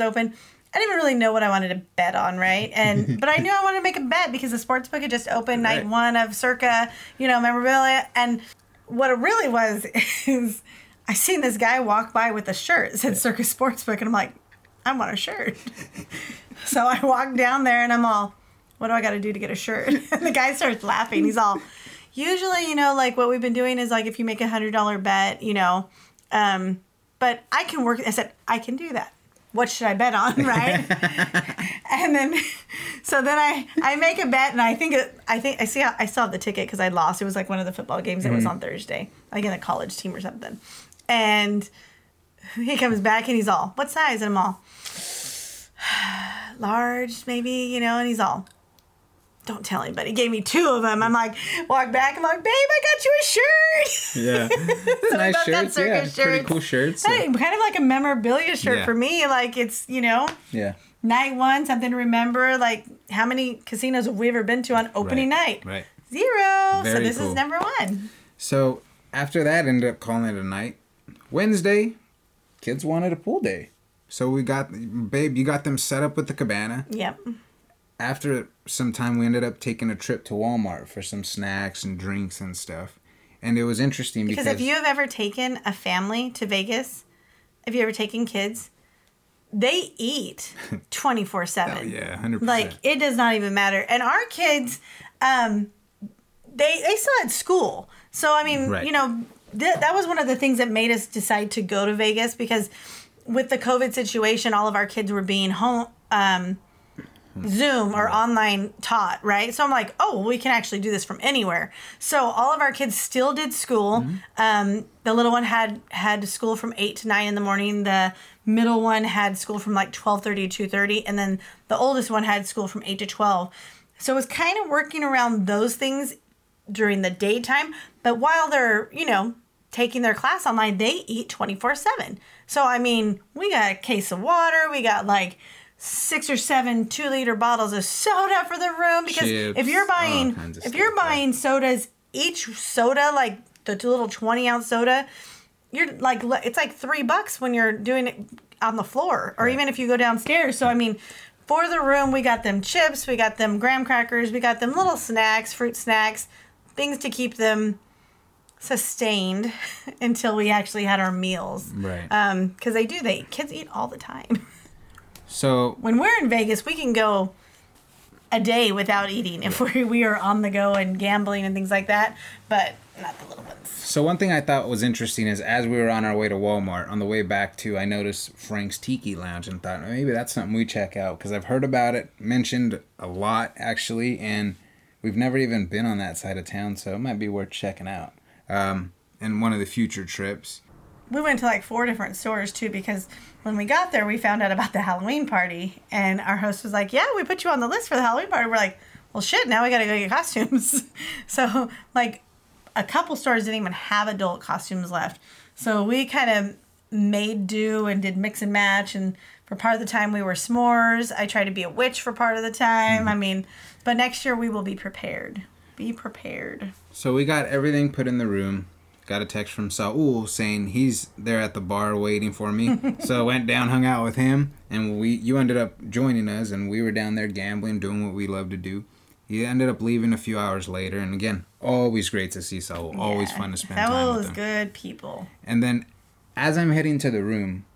open. I didn't really know what I wanted to bet on, right? But I knew I wanted to make a bet because the sports book had just opened night one of Circa, memorabilia. And what it really was is, I seen this guy walk by with a shirt that said Circa Sportsbook, and I'm like, I want a shirt. So I walked down there, and I'm all, what do I got to do to get a shirt? And the guy starts laughing. He's all, usually, what we've been doing is, if you make $100 bet, but I can work. I said, I can do that. What should I bet on, right? And then, so then I make a bet, and I still have the ticket because I lost. It was like one of the football games. It was on Thursday, like in a college team or something. And he comes back and he's all, what size? And I'm all, large, maybe, and he's all, don't tell anybody. He gave me 2 of them. I'm like, walk back. I'm like, babe, I got you a shirt. Yeah. So nice shirts. Yeah, shirts. Pretty cool shirts. So. Kind of like a memorabilia shirt for me. Like it's, Yeah. Night one, something to remember. Like how many casinos have we ever been to on opening night? Right. 0. Very so this cool. is number 1. So after that, ended up calling it a night. Wednesday, kids wanted a pool day. So we got, babe, you got them set up with the cabana. Yep. After some time, we ended up taking a trip to Walmart for some snacks and drinks and stuff. And it was interesting because if you have ever taken a family to Vegas, if you ever taken kids, they eat 24/7. Oh, yeah, 100%. Like, it does not even matter. And our kids, they still had school. So, I mean, that was one of the things that made us decide to go to Vegas because with the COVID situation, all of our kids were being home Zoom or online taught, right? So I'm like, we can actually do this from anywhere. So all of our kids still did school. The little one had school from 8 to 9 in the morning. The middle one had school from like 12:30 to 2:30. And then the oldest one had school from 8 to 12. So it was kind of working around those things during the daytime. But while they're, taking their class online, they eat 24/7. So, I mean, we got a case of water. We got like 6 or 7 2-liter bottles of soda for the room because chips, if you're buying sodas, each soda, like the little 20-ounce soda, you're like, it's like $3 when you're doing it on the floor or even if you go downstairs. So I mean, for the room, we got them chips, we got them graham crackers, we got them little snacks, fruit snacks, things to keep them sustained until we actually had our meals. Right. Because kids eat all the time. So when we're in Vegas, we can go a day without eating if we are on the go and gambling and things like that, but not the little ones. So one thing I thought was interesting is as we were on our way to Walmart, on the way back I noticed Frank's Tiki Lounge and thought, maybe that's something we check out because I've heard about it mentioned a lot, actually, and we've never even been on that side of town, so it might be worth checking out in one of the future trips. We went to 4 different stores, too, because when we got there, we found out about the Halloween party. And our host was like, yeah, we put you on the list for the Halloween party. We're like, well, shit, now we got to go get costumes. So, a couple stores didn't even have adult costumes left. So we kind of made do and did mix and match. And for part of the time, we were s'mores. I tried to be a witch for part of the time. Mm-hmm. I mean, but next year, we will be prepared. Be prepared. So we got everything put in the room. Got a text from Saul saying he's there at the bar waiting for me. So I went down, hung out with him, and you ended up joining us, and we were down there gambling, doing what we love to do. He ended up leaving a few hours later. And again, always great to see Saul. Yeah. Always fun to spend time with him. Good people. And then as I'm heading to the room,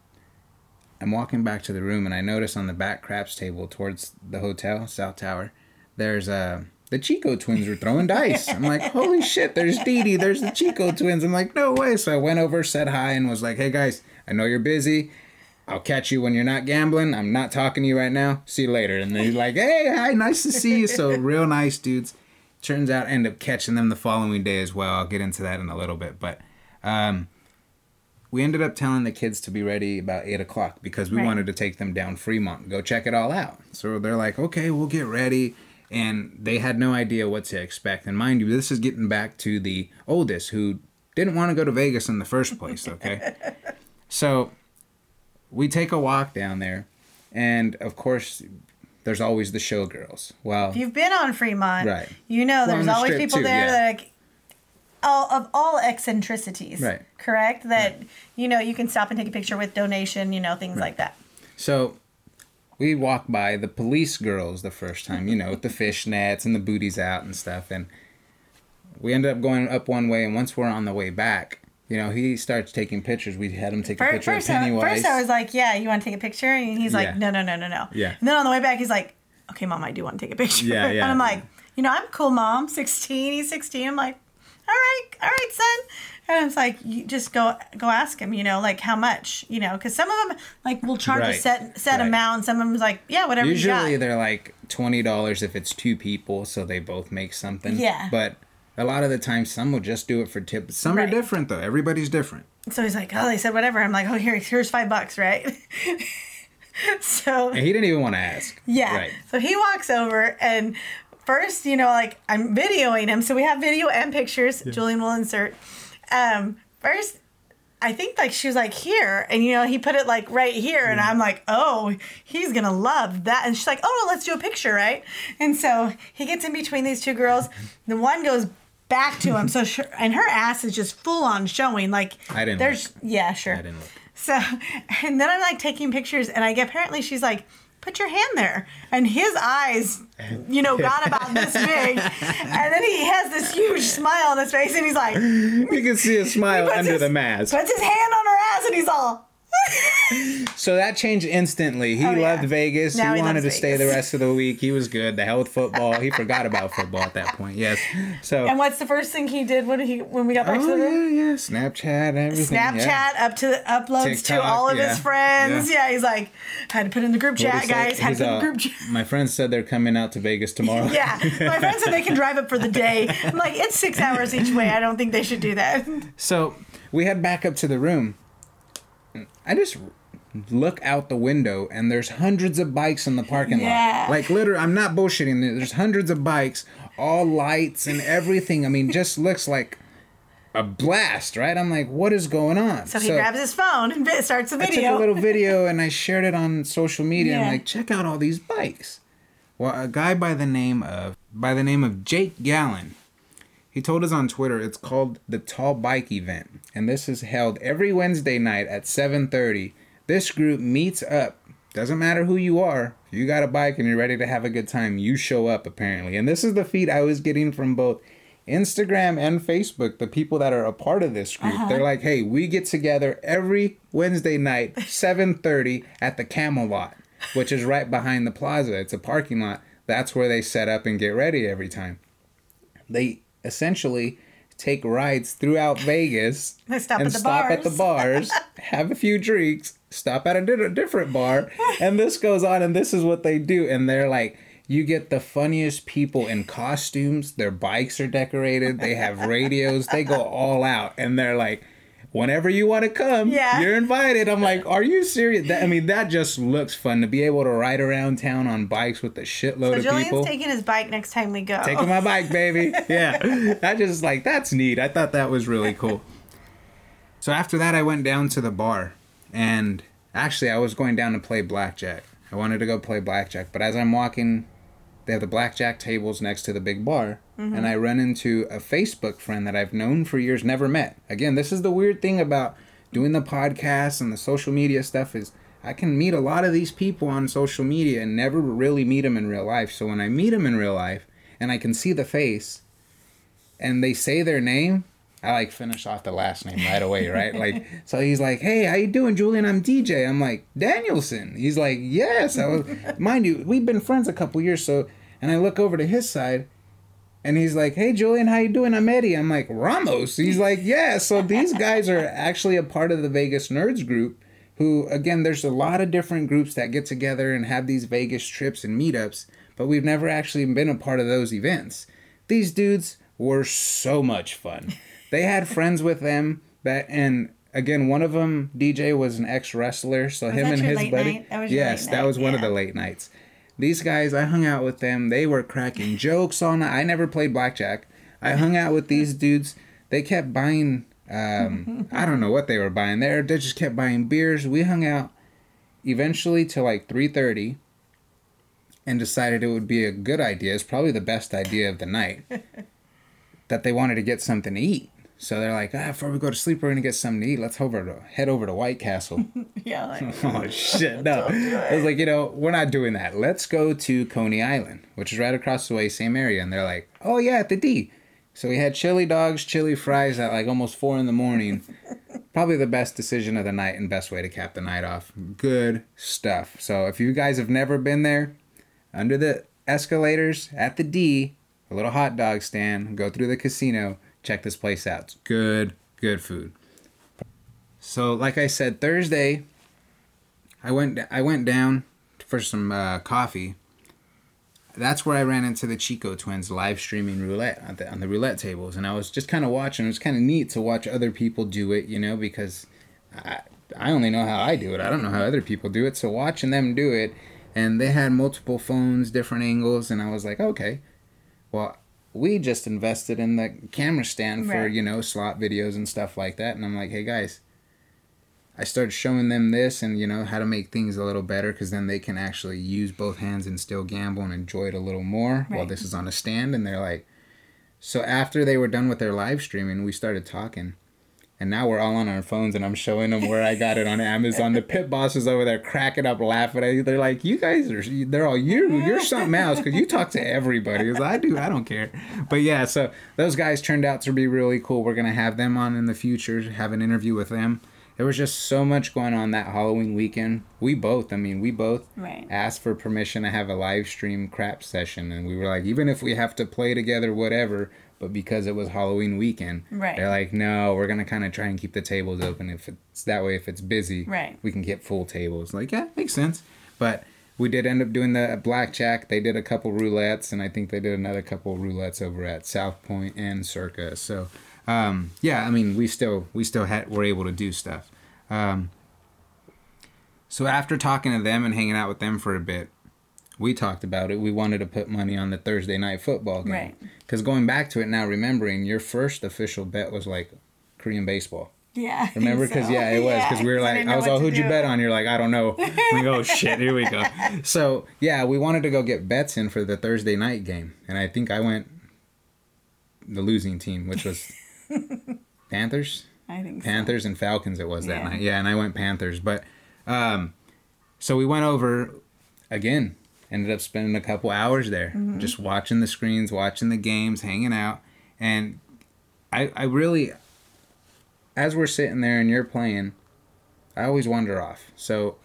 I'm walking back to the room, and I notice on the back craps table towards the hotel, South Tower, there's the Chico twins were throwing dice. I'm like, holy shit, there's Didi, there's the Chico twins. I'm like, no way. So I went over, said hi, and was like, hey, guys, I know you're busy. I'll catch you when you're not gambling. I'm not talking to you right now. See you later. And they're like, hey, hi, nice to see you. So real nice dudes. Turns out I end up catching them the following day as well. I'll get into that in a little bit. But we ended up telling the kids to be ready about 8 o'clock because we wanted to take them down Fremont and go check it all out. So they're like, okay, we'll get ready. And they had no idea what to expect. And mind you, this is getting back to the oldest who didn't want to go to Vegas in the first place, okay? So we take a walk down there, and of course, there's always the showgirls. Well, if you've been on Fremont, you know there's always people there that are all eccentricities, correct? That, you know, you can stop and take a picture with donation, you know, things like that. So we walk by the police girls the first time, you know, with the fishnets and the booties out and stuff. And we ended up going up one way, and once we're on the way back, you know, he starts taking pictures. We had him take a picture of Pennywise. First I was like, yeah, you want to take a picture? And he's like, no. Yeah. And then on the way back, he's like, okay, Mom, I do want to take a picture. Yeah. And I'm like, you know, I'm cool, Mom. 16, he's 16. I'm like, all right, son. And it's like, you just go ask him, you know, like how much, you know, because some of them like will charge a set amount. And some of them's like, yeah, whatever. Usually they're like $20 if it's two people, so they both make something. Yeah. But a lot of the time, some will just do it for tips. Some are different though. Everybody's different. So he's like, oh, they said whatever. I'm like, oh, here's $5, right? So. And he didn't even want to ask. Yeah. Right. So he walks over and. First, you know, like, I'm videoing him. So we have video and pictures. Yeah. Julian will insert. First, I think, like, she was, like, here. And, you know, he put it, like, right here. And I'm like, oh, he's going to love that. And she's like, oh, let's do a picture, right? And so he gets in between these two girls. The one goes back to him. So she, and her ass is just full on showing. Like, I didn't look. Yeah, sure. I didn't look. So, and then I'm, like, taking pictures. And apparently she's like, put your hand there. And his eyes, you know, got about this big. And then he has this huge smile on his face, and he's like... You can see a smile under the mask. Puts his hand on her ass, and he's all... So that changed instantly. He loved Vegas. Now he wanted to stay the rest of the week. He was good. The hell with football. He forgot about football at that point. Yes. So. And what's the first thing he did when we got back to the room? Yeah. Snapchat, everything. Uploads TikTok, to all of his friends. Yeah. He's like, had to put in the group chat, guys. Had to put in the group chat. My friends said they're coming out to Vegas tomorrow. Yeah. My friends said they can drive up for the day. I'm like, it's 6 hours each way. I don't think they should do that. So we head back up to the room. I just look out the window, and there's hundreds of bikes in the parking lot. Like, literally, I'm not bullshitting. There's hundreds of bikes, all lights and everything. I mean, just looks like a blast, right? I'm like, what is going on? So he grabs his phone and starts the video. I took a little video, and I shared it on social media. Yeah. I'm like, check out all these bikes. Well, a guy by the name of Jake Gallen, he told us on Twitter it's called the Tall Bike Event, and this is held every Wednesday night at 7:30. This group meets up. Doesn't matter who you are. If you got a bike and you're ready to have a good time, you show up, apparently. And this is the feed I was getting from both Instagram and Facebook, the people that are a part of this group. Uh-huh. They're like, hey, we get together every Wednesday night, 7:30 at the Camelot, which is right behind the plaza. It's a parking lot. That's where they set up and get ready every time. They essentially take rides throughout Vegas and stop at the bars, have a few drinks, stop at a different bar, and this goes on, and this is what they do. And they're like, you get the funniest people in costumes, their bikes are decorated, they have radios, they go all out, and they're like, whenever you want to come, you're invited. I'm like, are you serious? That just looks fun to be able to ride around town on bikes with a shitload of people. So Julian's taking his bike next time we go. Taking my bike, baby. Yeah. I just like, that's neat. I thought that was really cool. So after that, I went down to the bar. And actually, I was going down to play blackjack. I wanted to go play blackjack. But as I'm walking, they have the blackjack tables next to the big bar. Mm-hmm. And I run into a Facebook friend that I've known for years, never met. Again, this is the weird thing about doing the podcast and the social media stuff is I can meet a lot of these people on social media and never really meet them in real life. So when I meet them in real life and I can see the face, and they say their name, I like finish off the last name right away, right? Like, so he's like, "Hey, how you doing, Julian? I'm DJ." I'm like, "Danielson." He's like, "Yes." I was, mind you, we've been friends a couple years, so, and I look over to his side, and he's like, "Hey, Julian, how you doing? I'm Eddie." I'm like, "Ramos." He's like, "Yeah." So these guys are actually a part of the Vegas Nerds group, who, again, there's a lot of different groups that get together and have these Vegas trips and meetups, but we've never actually been a part of those events. These dudes were so much fun. They had friends with them that, and again, one of them, DJ, was an ex-wrestler, so was him and his buddy. Yes, that was one of the late nights. These guys, I hung out with them. They were cracking jokes all night. I never played blackjack. I hung out with these dudes. They kept buying, I don't know what they were buying there. They just kept buying beers. We hung out eventually till like 3:30 and decided it would be a good idea. It's probably the best idea of the night that they wanted to get something to eat. So they're like, before we go to sleep, we're going to get something to eat. Let's head over to White Castle. Yeah. Like, oh, shit. No. I was like, we're not doing that. Let's go to Coney Island, which is right across the way, same area. And they're like, oh, yeah, at the D. So we had chili dogs, chili fries at like almost 4 a.m. Probably the best decision of the night and best way to cap the night off. Good stuff. So if you guys have never been there, under the escalators at the D, a little hot dog stand, go through the casino. Check this place out. It's good food. So, like I said, Thursday, I went down for some coffee. That's where I ran into the Chico twins live streaming roulette on the roulette tables, and I was just kind of watching. It was kind of neat to watch other people do it, because I only know how I do it. I don't know how other people do it. So watching them do it, and they had multiple phones, different angles, and I was like, okay, well, we just invested in the camera stand for, slot videos and stuff like that. And I'm like, hey, guys, I started showing them this and, how to make things a little better, because then they can actually use both hands and still gamble and enjoy it a little more while this is on a stand. And they're like, so after they were done with their live streaming, we started talking. And now we're all on our phones, and I'm showing them where I got it on Amazon. The pit boss is over there cracking up, laughing. They're like, "You guys are—they're all you're something else, because you talk to everybody." As I do, I don't care. But yeah, so those guys turned out to be really cool. We're gonna have them on in the future, have an interview with them. There was just so much going on that Halloween weekend. We both asked for permission to have a live stream crap session, and we were like, even if we have to play together, whatever. But because it was Halloween weekend, they're like, no, we're going to kind of try and keep the tables open. If it's that way, if it's busy, we can get full tables. Like, yeah, makes sense. But we did end up doing the blackjack. They did a couple roulettes, and I think they did another couple roulettes over at South Point and Circa. So, we still were able to do stuff. So after talking to them and hanging out with them for a bit, we talked about it. We wanted to put money on the Thursday night football game. Right. Because going back to it now, remembering your first official bet was like Korean baseball. Yeah. Remember? Because, so. It was. Because we were like, I was all, who'd you bet on? You're like, I don't know. We go, shit, here we go. So, yeah, we wanted to go get bets in for the Thursday night game. And I think I went the losing team, which was Panthers? I think so. Panthers and Falcons it was that night. Yeah, and I went Panthers. But, so we went over again. Ended up spending a couple hours there, just watching the screens, watching the games, hanging out. And I really, as we're sitting there and you're playing, I always wander off. So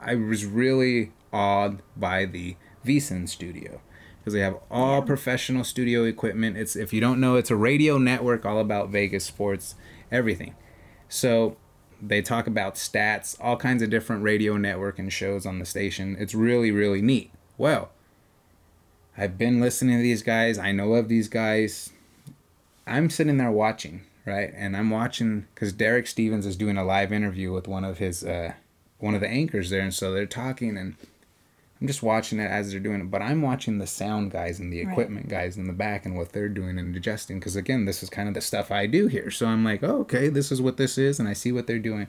I was really awed by the VSiN studio, because they have all professional studio equipment. It's, if you don't know, it's a radio network all about Vegas sports, everything. So they talk about stats, all kinds of different radio network and shows on the station. It's really, really neat. Well, I've been listening to these guys. I know of these guys. I'm sitting there watching, right? And I'm watching because Derek Stevens is doing a live interview with one of his, one of the anchors there. And so they're talking, and I'm just watching it as they're doing it. But I'm watching the sound guys and the equipment guys in the back and what they're doing and adjusting. Because, again, this is kind of the stuff I do here. So I'm like, oh, okay, this is what this is. And I see what they're doing.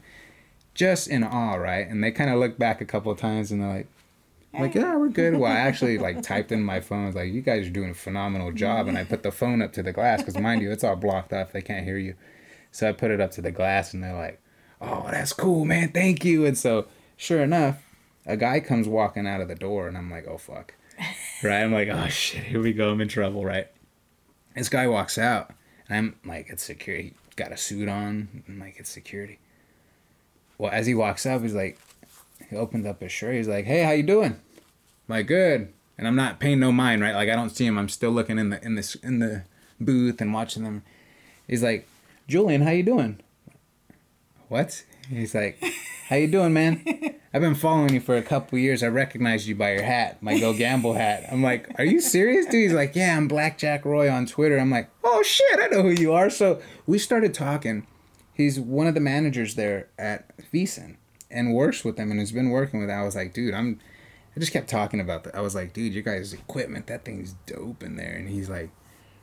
Just in awe, right? And they kind of look back a couple of times and they're like, yeah, we're good. Well, I actually typed in my phone. I was like, you guys are doing a phenomenal job. And I put the phone up to the glass. Because, mind you, it's all blocked off. They can't hear you. So I put it up to the glass and they're like, oh, that's cool, man. Thank you. And so, sure enough, a guy comes walking out of the door, and I'm like, oh, fuck. right? I'm like, oh shit, here we go. I'm in trouble, right? This guy walks out. And I'm like, it's security. Got a suit on. I'm like, it's security. Well, as he walks up, he's like, he opens up his shirt. He's like, hey, how you doing? I'm like, good. And I'm not paying no mind, right? Like, I don't see him. I'm still looking in the booth and watching them. He's like, Julian, how you doing? What? He's like, how you doing, man? I've been following you for a couple years. I recognized you by your hat, my Go Gamble hat. I'm like, are you serious, dude? He's like, yeah, I'm Blackjack Roy on Twitter. I'm like, oh, shit, I know who you are. So we started talking. He's one of the managers there at VEASAN and works with them and has been working with them. I was like, dude, I just kept talking about that. I was like, dude, your guys' equipment, that thing's dope in there. And he's like,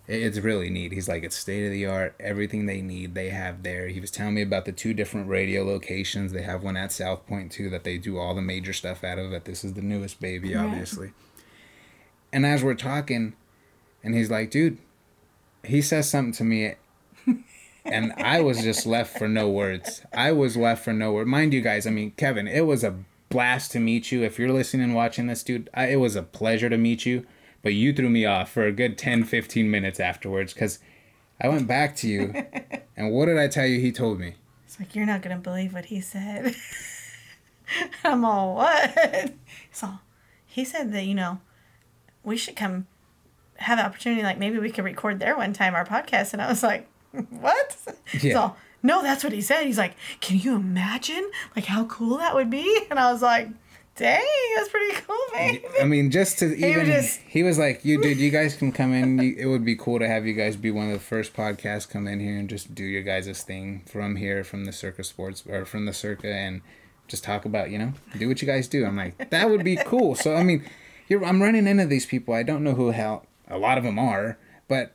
it's really neat. He's like, it's state of the art. Everything they need, they have there. He was telling me about the 2 different radio locations. They have one at South Point, too, that they do all the major stuff out of. That this is the newest baby, obviously. Right. And as we're talking, and he's like, dude, he says something to me, and I was just left for no words. I was left for no words. Mind you guys, I mean, Kevin, it was a blast to meet you. If you're listening and watching this, dude, it was a pleasure to meet you. But you threw me off for a good 10, 15 minutes afterwards because I went back to you. And what did I tell you he told me? It's like, you're not going to believe what he said. I'm all, what? So he said that, you know, we should come have an opportunity. Like, maybe we could record there one time, our podcast. And I was like, what? Yeah. So, no, that's what he said. He's like, can you imagine, like, how cool that would be? And I was like, dang, that's pretty cool, man. I mean, just to even... He was like, you dude, you guys can come in. It would be cool to have you guys be one of the first podcasts come in here and just do your guys' thing from here, from the Circa Sports, or from the Circa, and just talk about, you know, do what you guys do. I'm like, that would be cool. So, I mean, I'm running into these people. I don't know who a lot of them are, but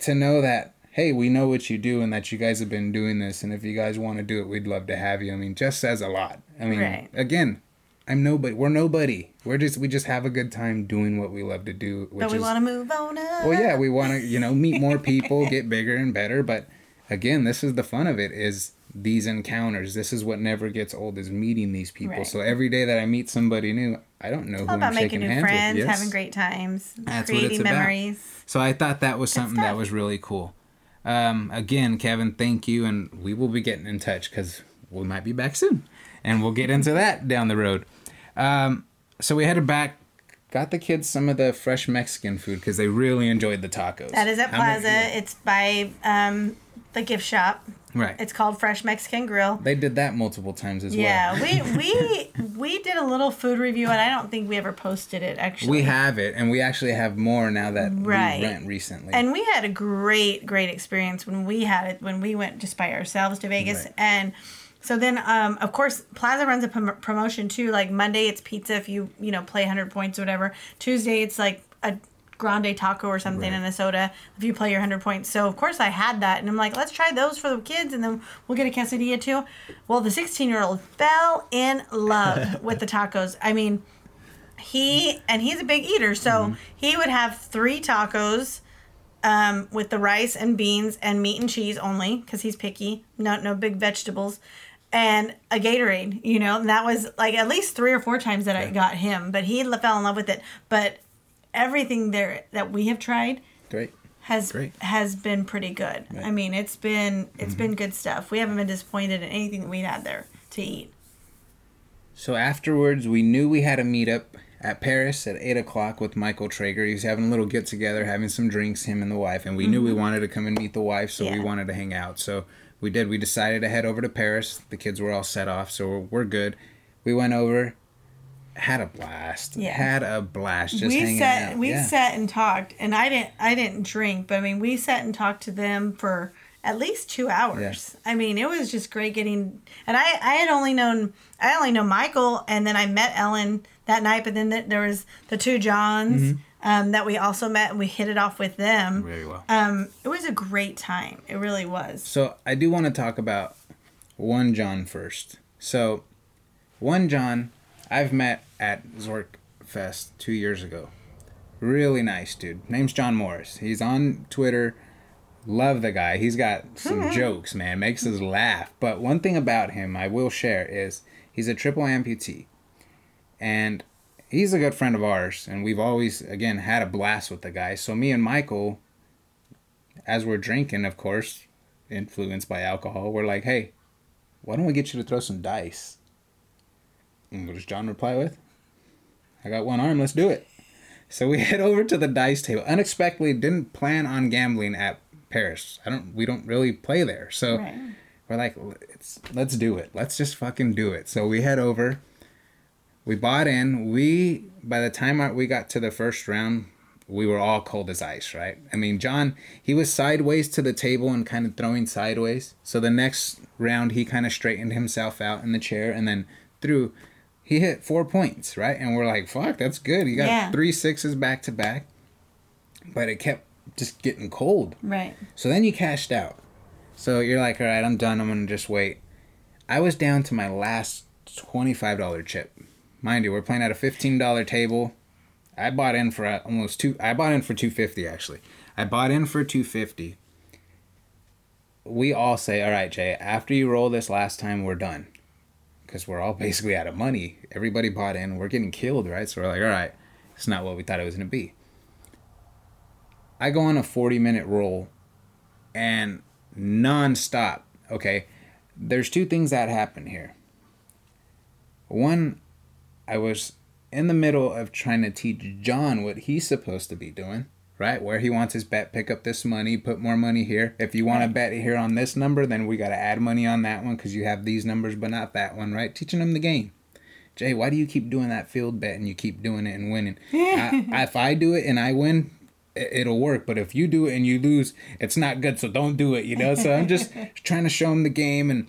to know that, hey, we know what you do and that you guys have been doing this, and if you guys want to do it, we'd love to have you. I mean, just says a lot. I mean, right. Again... I'm nobody. We're nobody. We just have a good time doing what we love to do. But we want to move on up. Well, yeah, we want to, you know, meet more people, get bigger and better. But again, this is the fun of it, is these encounters. This is what never gets old, is meeting these people. Right. So every day that I meet somebody new, I don't know who I'm shaking hands with. About making new friends, yes. Having great times, that's creating memories. About. So I thought that was something that was really cool. Again, Kevin, thank you. And we will be getting in touch because we might be back soon. And we'll get into that down the road. So we headed back, got the kids some of the fresh Mexican food because they really enjoyed the tacos. That is at Plaza. It's by the gift shop. Right. It's called Fresh Mexican Grill. They did that multiple times as well. Yeah, we did a little food review, and I don't think we ever posted it, actually. We have it, and we actually have more now that we went recently. And we had a great, great experience when we went just by ourselves to Vegas. Right. And... so then, of course, Plaza runs a promotion, too. Like, Monday, it's pizza if you play 100 points or whatever. Tuesday, it's, like, a grande taco or something and a soda if you play your 100 points. So, of course, I had that. And I'm like, let's try those for the kids, and then we'll get a quesadilla, too. Well, the 16-year-old fell in love with the tacos. I mean, he's a big eater. So he would have 3 tacos with the rice and beans and meat and cheese only because he's picky. No big vegetables. And a Gatorade, you know, and that was like at least 3 or 4 times that I got him, but he fell in love with it. But everything there that we have tried has been pretty good. Right. I mean, it's been good stuff. We haven't been disappointed in anything that we had there to eat. So afterwards, we knew we had a meetup at Paris at 8:00 with Michael Traeger. He was having a little get together, having some drinks, him and the wife, and we knew we wanted to come and meet the wife, so we wanted to hang out. So we did. We decided to head over to Paris. The kids were all set off, so we're good. We went over, had a blast. Yeah. Had a blast just hanging out. We sat and talked, and I didn't drink, but I mean, we sat and talked to them for at least 2 hours. Yeah. I mean, it was just great getting. And I only know Michael, and then I met Ellen that night. But then there was the 2 Johns. Mm-hmm. That we also met, and we hit it off with them. Very well. It was a great time. It really was. So I do want to talk about one John first. So one John I've met at Zork Fest 2 years ago. Really nice dude. Name's John Morris. He's on Twitter. Love the guy. He's got some jokes, man. Makes us laugh. But one thing about him I will share is he's a triple amputee. And he's a good friend of ours, and we've always, again, had a blast with the guy. So me and Michael, as we're drinking, of course, influenced by alcohol, we're like, hey, why don't we get you to throw some dice? And what does John reply with? I got one arm, let's do it. So we head over to the dice table. Unexpectedly, didn't plan on gambling at Paris. We don't really play there. So right. We're like, let's do it. Let's just fucking do it. So we head over. We bought in. By the time we got to the first round, we were all cold as ice, right? I mean, John, he was sideways to the table and kind of throwing sideways. So the next round, he kind of straightened himself out in the chair and then threw. He hit 4 points, right? And we're like, fuck, that's good. He got 3 sixes back to back. But it kept just getting cold. Right. So then you cashed out. So you're like, all right, I'm done. I'm going to just wait. I was down to my last $25 chip. Mind you, we're playing at a $15 table. I bought in for I bought in for $2.50, actually. I bought in for $2.50. We all say, all right, Jay, after you roll this last time, we're done. Because we're all basically out of money. Everybody bought in. We're getting killed, right? So we're like, all right, it's not what we thought it was going to be. I go on a 40-minute roll and nonstop. Okay, there's two things that happen here. One, I was in the middle of trying to teach John what he's supposed to be doing, right? Where he wants his bet, pick up this money, put more money here. If you want to bet here on this number, then we got to add money on that one because you have these numbers but not that one, right? Teaching him the game. Jay, why do you keep doing that field bet and you keep doing it and winning? If I do it and I win, it'll work. But if you do it and you lose, it's not good, so don't do it, you know? So I'm just trying to show him the game and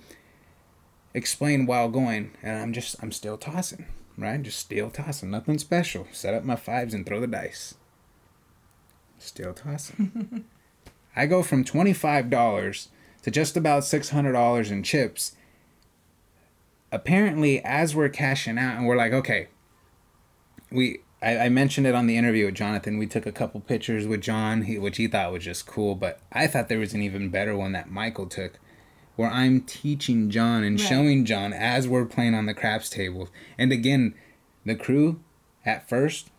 explain while going. And I'm still tossing. Right? Just still tossing. Nothing special. Set up my fives and throw the dice. Still tossing. I go from $25 to just about $600 in chips. Apparently, as we're cashing out, and we're like, okay, I mentioned it on the interview with Jonathan. We took a couple pictures with John, which he thought was just cool. But I thought there was an even better one that Michael took, where I'm teaching John and showing John as we're playing on the craps table. And again, the crew at first,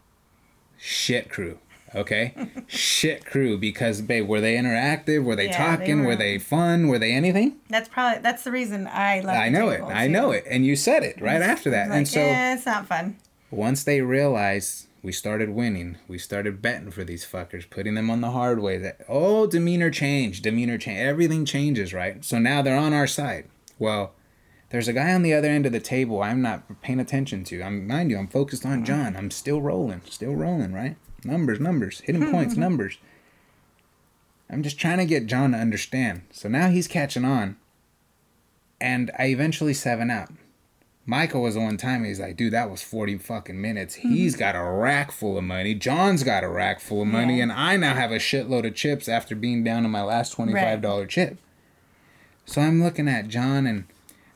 shit crew, okay? Shit crew, because, babe, were they interactive? Were they talking? Were they fun? Were they anything? That's the reason I love I know it. And you said it right after that. Like, and so it's not fun. Once they realized we started winning, we started betting for these fuckers, putting them on the hard way, that, oh, demeanor change, everything changes, right? So now they're on our side. Well, there's a guy on the other end of the table I'm not paying attention to. I'm focused on John. I'm still rolling, right? Numbers, hidden points, numbers. I'm just trying to get John to understand. So now he's catching on, and I eventually 7-up. Michael was the one time he's like, dude, that was 40 fucking minutes. He's got a rack full of money. John's got a rack full of money. Yeah. And I now have a shitload of chips after being down to my last $25 chip. So I'm looking at John, and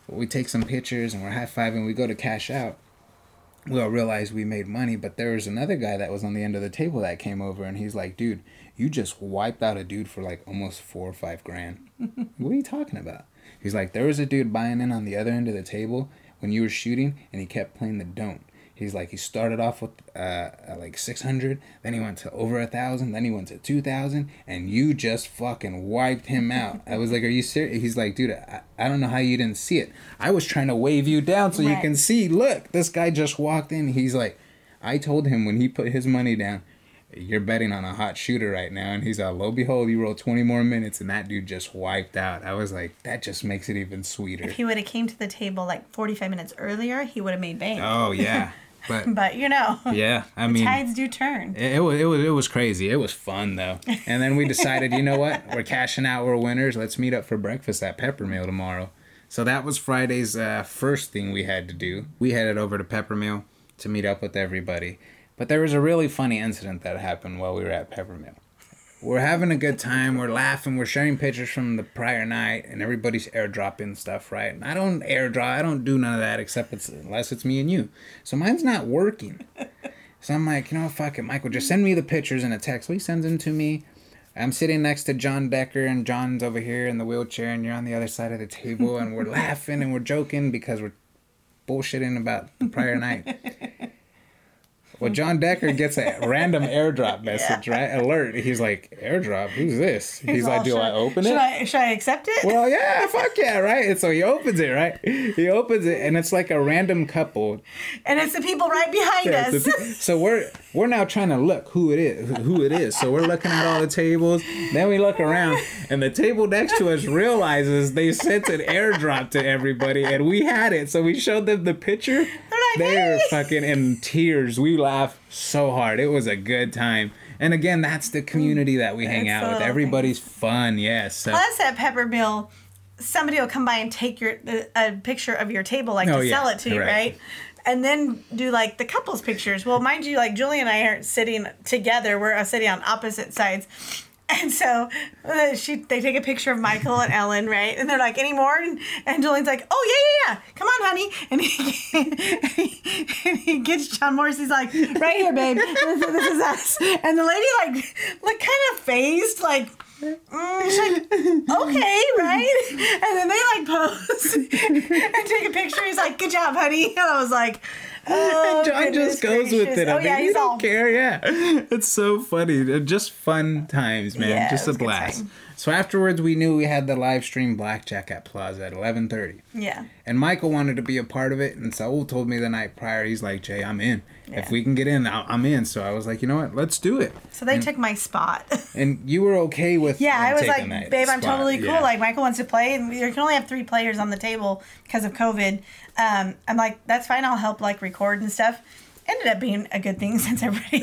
we take some pictures and we're high-fiving. We go to cash out. We all realize we made money, but there was another guy that was on the end of the table that came over, and he's like, dude, you just wiped out a dude for like almost $4,000 or $5,000. What are you talking about? He's like, there was a dude buying in on the other end of the table when you were shooting, and he kept playing the don't. He's like, he started off with like 600, then he went to over 1,000, then he went to 2,000, and you just fucking wiped him out. I was like, are you serious? He's like, dude, I don't know how you didn't see it. I was trying to wave you down so you can see. Look, this guy just walked in. He's like, I told him when he put his money down, you're betting on a hot shooter right now. And he's like, lo and behold, you rolled 20 more minutes, and that dude just wiped out. I was like, that just makes it even sweeter. If he would have came to the table like 45 minutes earlier, he would have made bank. Oh, yeah. But you know. Yeah, I mean. Tides do turn. It was crazy. It was fun, though. And then we decided, you know what? We're cashing out. We're winners. Let's meet up for breakfast at Peppermill tomorrow. So that was Friday's first thing we had to do. We headed over to Peppermill to meet up with everybody. But there was a really funny incident that happened while we were at Peppermill. We're having a good time. We're laughing. We're sharing pictures from the prior night, and everybody's airdropping stuff, right? And I don't airdrop. I don't do none of that unless it's me and you. So mine's not working. So I'm like, you know, fuck it, Michael. Just send me the pictures in a text. Well, he sends them to me. I'm sitting next to John Decker, and John's over here in the wheelchair, and you're on the other side of the table, and we're laughing and we're joking because we're bullshitting about the prior night. Well, John Decker gets a random airdrop message, right? Alert. He's like, airdrop? Who's this? He's like, do I open it? Should I accept it? Well, yeah, fuck yeah, right? And so he opens it, right? He opens it, and it's like a random couple. And it's the people right behind us. So we're now trying to look who it is. So we're looking at all the tables. Then we look around, and the table next to us realizes they sent an airdrop to everybody, and we had it. So we showed them the picture. They were fucking in tears. We laughed so hard. It was a good time. And again, that's the community that we hang out with. Everybody's fun. Yes. Plus at Peppermill, somebody will come by and take a picture of your table, sell it to you, right? And then do like the couple's pictures. Well, mind you, like Julie and I aren't sitting together. We're sitting on opposite sides. And so they take a picture of Michael and Ellen, right? And they're like, any more? And Julian's like, oh, yeah. Come on, honey. And he gets John Morris. He's like, right here, babe. This is us. And the lady, like kind of phased, like... She's like, okay, right? And then they pose and take a picture. He's like, good job, honey. And I was like, oh, John just goes with it. He don't care. Yeah, it's so funny. Just fun times, man. Yeah, just a blast. So afterwards, we knew we had the live stream blackjack at Plaza at 11:30. Yeah. And Michael wanted to be a part of it, and Saul told me the night prior, he's like, Jay, I'm in. Yeah. If we can get in, I'm in. So I was like, you know what? Let's do it. So they took my spot. And you were okay with I was like, babe, I'm totally cool. Yeah. Like, Michael wants to play, and you can only have 3 players on the table because of COVID. I'm like, that's fine. I'll help, record and stuff. Ended up being a good thing since everybody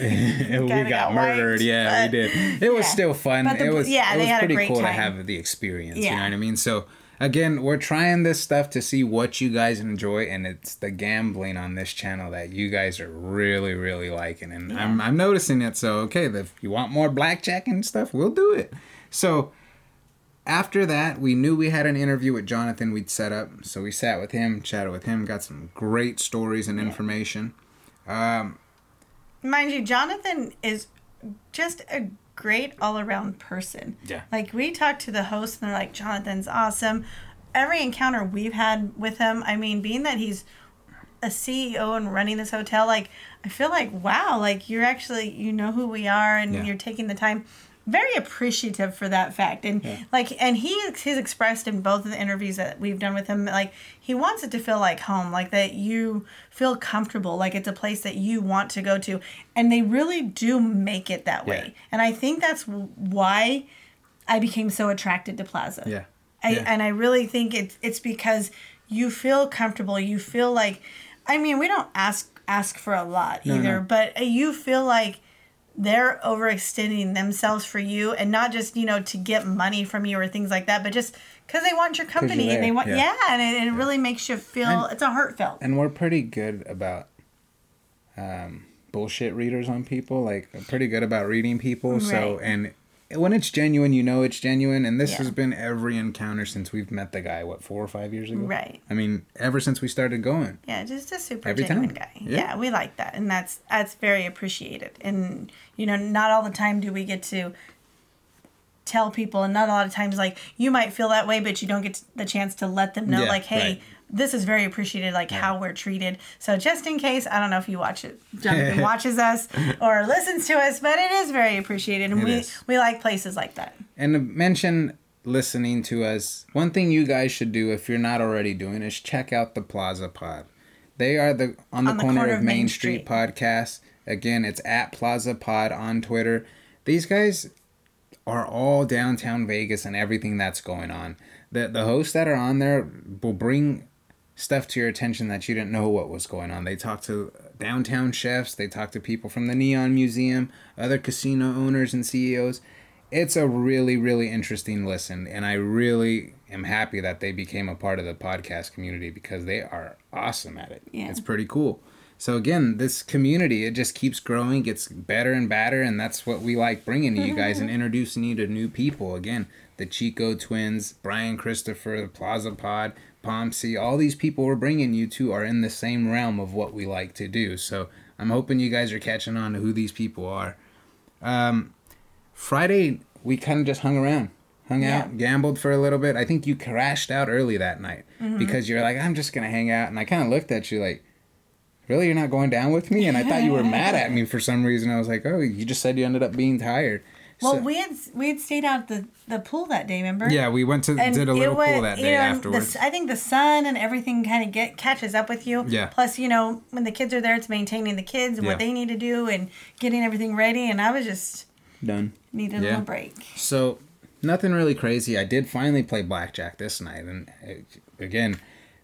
got murdered. Wiped, yeah, we did. It was still fun. It was pretty cool to have the experience. Yeah. You know what I mean? So again, we're trying this stuff to see what you guys enjoy, and it's the gambling on this channel that you guys are really, really liking, and I'm noticing it. So okay, if you want more blackjack and stuff, we'll do it. So. After that, we knew we had an interview with Jonathan we'd set up. So we sat with him, chatted with him, got some great stories and information. Mind you, Jonathan is just a great all-around person. Yeah. We talked to the host, and they're like, Jonathan's awesome. Every encounter we've had with him, I mean, being that he's a CEO and running this hotel, I feel like, wow, you're actually, you know who we are, and you're taking the time... Very appreciative for that fact, and and he's expressed in both of the interviews that we've done with him, he wants it to feel like home, that you feel comfortable, it's a place that you want to go to, and they really do make it that way. And I think that's why I became so attracted to Plaza. Yeah. And I really think it's because you feel comfortable. You feel we don't ask for a lot either, but you feel like. They're overextending themselves for you, and not just, to get money from you or things like that, but just because they want your company and they want, and it really makes you feel, it's a heartfelt. And we're pretty good about, bullshit readers on people, pretty good about reading people. Right. So, and when it's genuine, it's genuine. And this has been every encounter since we've met the guy, 4 or 5 years ago? Right. I mean, ever since we started going. Yeah, just a super genuine guy. Yeah, we like that. And that's very appreciated. And, not all the time do we get to tell people. And not a lot of times, you might feel that way, but you don't get the chance to let them know, hey... Right. This is very appreciated, how we're treated. So just in case, I don't know if you watch it, Jonathan watches us or listens to us, but it is very appreciated, and we like places like that. And to mention listening to us, one thing you guys should do if you're not already doing is check out the Plaza Pod. They are on the corner of Main Street podcast. Again, it's at Plaza Pod on Twitter. These guys are all downtown Vegas and everything that's going on. The hosts that are on there will bring stuff to your attention that you didn't know what was going on. They talk to downtown chefs. They talk to people from the Neon Museum, other casino owners and CEOs. It's a really, really interesting listen. And I really am happy that they became a part of the podcast community, because they are awesome at it. Yeah. It's pretty cool. So again, this community, it just keeps growing, gets better and better. And that's what we like bringing to you guys and introducing you to new people. Again, the Chico twins, Brian Christopher, the Plaza Pod, Pomsey, all these people we're bringing you to are in the same realm of what we like to do. So I'm hoping you guys are catching on to who these people are. Friday, we kind of just hung out, gambled for a little bit. I think you crashed out early that night because you're like, I'm just going to hang out. And I kind of looked at you like, really, you're not going down with me? And I thought you were mad at me for some reason. I was like, oh, you just said you ended up being tired. Well, so, we had stayed out the pool that day, remember? Yeah, we went to and did a little pool that day afterwards. I think the sun and everything kind of catches up with you. Yeah. Plus, you know, when the kids are there, it's maintaining the kids and what they need to do and getting everything ready. And I was just done. Needed a little break. So nothing really crazy. I did finally play blackjack this night, and again,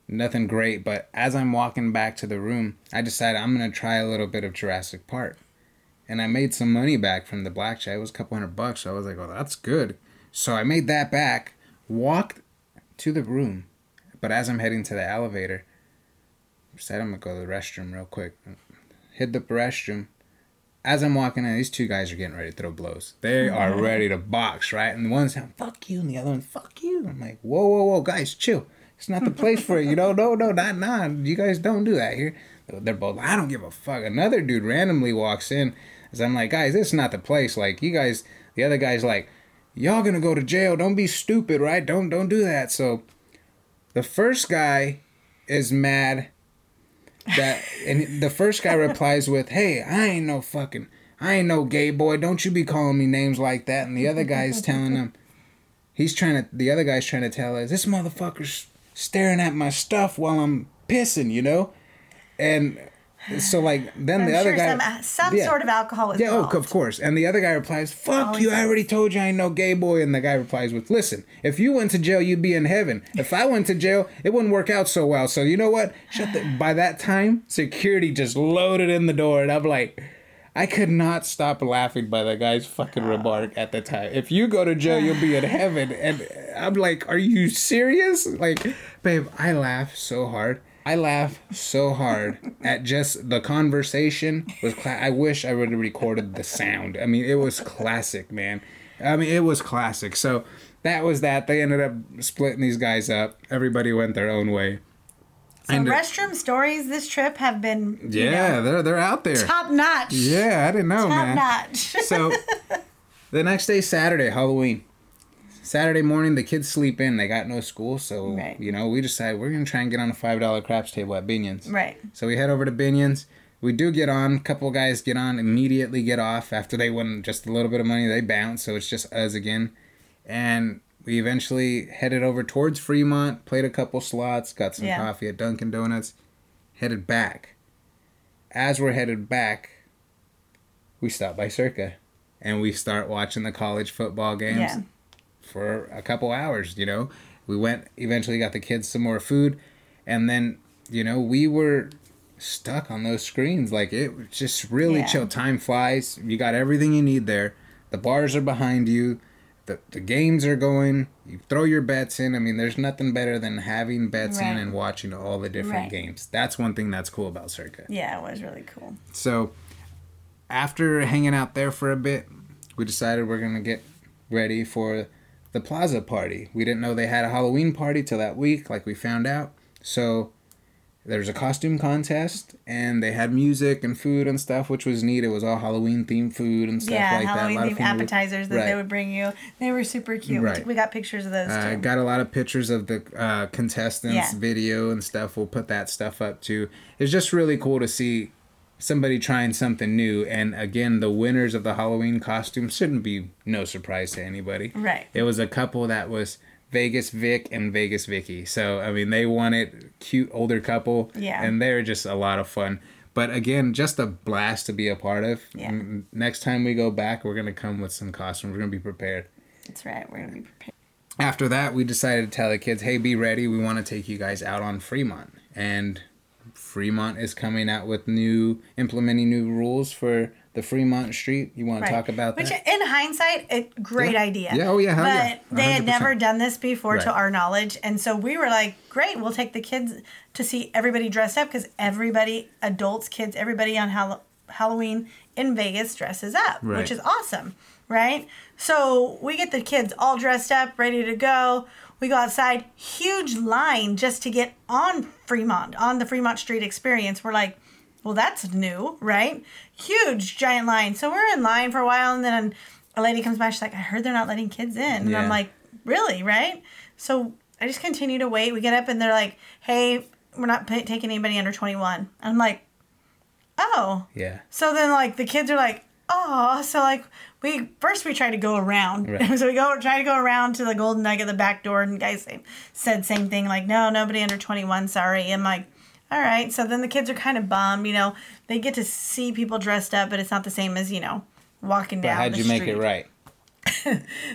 nothing great. But as I'm walking back to the room, I decided I'm gonna try a little bit of Jurassic Park. And I made some money back from the blackjack. It was a couple $100. So I was like, well, that's good. So I made that back, walked to the room. But as I'm heading to the elevator, I said, I'm going to go to the restroom real quick. Hit the restroom. As I'm walking in, these two guys are getting ready to throw blows. They are ready to box, right? And one's saying, fuck you. And the other one's, fuck you. I'm like, whoa, guys, chill. It's not the place for it. You know, no, you guys don't do that here. They're both, I don't give a fuck. Another dude randomly walks in. Because I'm like, guys, this is not the place. Like, you guys, the other guy's like, y'all gonna go to jail. Don't be stupid, right? Don't do that. So the first guy is mad that, and the first guy replies with, hey, I ain't no gay boy. Don't you be calling me names like that. And the other guy's telling him, the other guy's trying to tell us, this motherfucker's staring at my stuff while I'm pissing, you know? And so, like, then the other guy... Some sort of alcohol is involved. Yeah, of course. And the other guy replies, fuck you, I already told you I ain't no gay boy. And the guy replies with, listen, if you went to jail, you'd be in heaven. If I went to jail, it wouldn't work out so well. So, you know what? By that time, security just loaded in the door. And I'm like, I could not stop laughing by that guy's fucking remark at the time. If you go to jail, you'll be in heaven. And I'm like, are you serious? Like, babe, I laugh so hard at just the conversation. I wish I would have recorded the sound. I mean, it was classic, man. So that was that. They ended up splitting these guys up. Everybody went their own way. So restroom stories this trip have been, they're out there. Top notch. Yeah, I didn't know, man. Top notch. So the next day, Saturday, Halloween. Saturday morning, the kids sleep in. They got no school, so, you know, we decided we're going to try and get on a $5 craps table at Binion's. Right. So we head over to Binion's. We do get on. A couple guys get on, immediately get off. After they won just a little bit of money, they bounce, so it's just us again. And we eventually headed over towards Fremont, played a couple slots, got some coffee at Dunkin' Donuts, headed back. As we're headed back, we stop by Circa, and we start watching the college football games. Yeah. For a couple hours, you know. We went, eventually got the kids some more food, and then, you know, we were stuck on those screens. Like, it was just really chill. Time flies. You got everything you need there. The bars are behind you. The games are going. You throw your bets in. I mean, there's nothing better than having bets in and watching all the different games. That's one thing that's cool about Circa. Yeah, it was really cool. So, after hanging out there for a bit, we decided we're going to get ready for the Plaza party. We didn't know they had a Halloween party till that week, like we found out. So there's a costume contest, and they had music and food and stuff, which was neat. It was all Halloween themed food and stuff like Halloween that. Halloween themed appetizers that they would bring you. They were super cute. Right. We got pictures of those too. I got a lot of pictures of the contestants video and stuff. We'll put that stuff up too. It's just really cool to see somebody trying something new. And again, the winners of the Halloween costume shouldn't be no surprise to anybody. Right. It was a couple that was Vegas Vic and Vegas Vicky. So, I mean, they won it. Cute older couple. Yeah. And they're just a lot of fun. But again, just a blast to be a part of. Yeah. Next time we go back, we're going to come with some costumes. We're going to be prepared. That's right. We're going to be prepared. After that, we decided to tell the kids, hey, be ready. We want to take you guys out on Fremont. And Fremont is coming out with implementing new rules for the Fremont Street. You want to talk about that? Which, in hindsight, a great idea. Yeah, oh yeah, hell yeah. But they had never done this before to our knowledge. And so we were like, great, we'll take the kids to see everybody dressed up because everybody, adults, kids, everybody on Halloween in Vegas dresses up, which is awesome, right? So we get the kids all dressed up, ready to go. We go outside, huge line just to get on the Fremont Street experience. We're like, well, that's new, right? Huge, giant line. So we're in line for a while, and then a lady comes by. She's like, I heard they're not letting kids in. And I'm like, really, right? So I just continue to wait. We get up, and they're like, hey, we're not taking anybody under 21. And I'm like, oh. Yeah. So then, like, the kids are like, oh. So, like, we try to go around. Right. So we try to go around to the Golden Nugget, the back door, and guys said same thing, like, no, nobody under 21, sorry. And, like, all right. So then the kids are kind of bummed, you know. They get to see people dressed up, but it's not the same as, you know, walking down the street. How'd you make it right?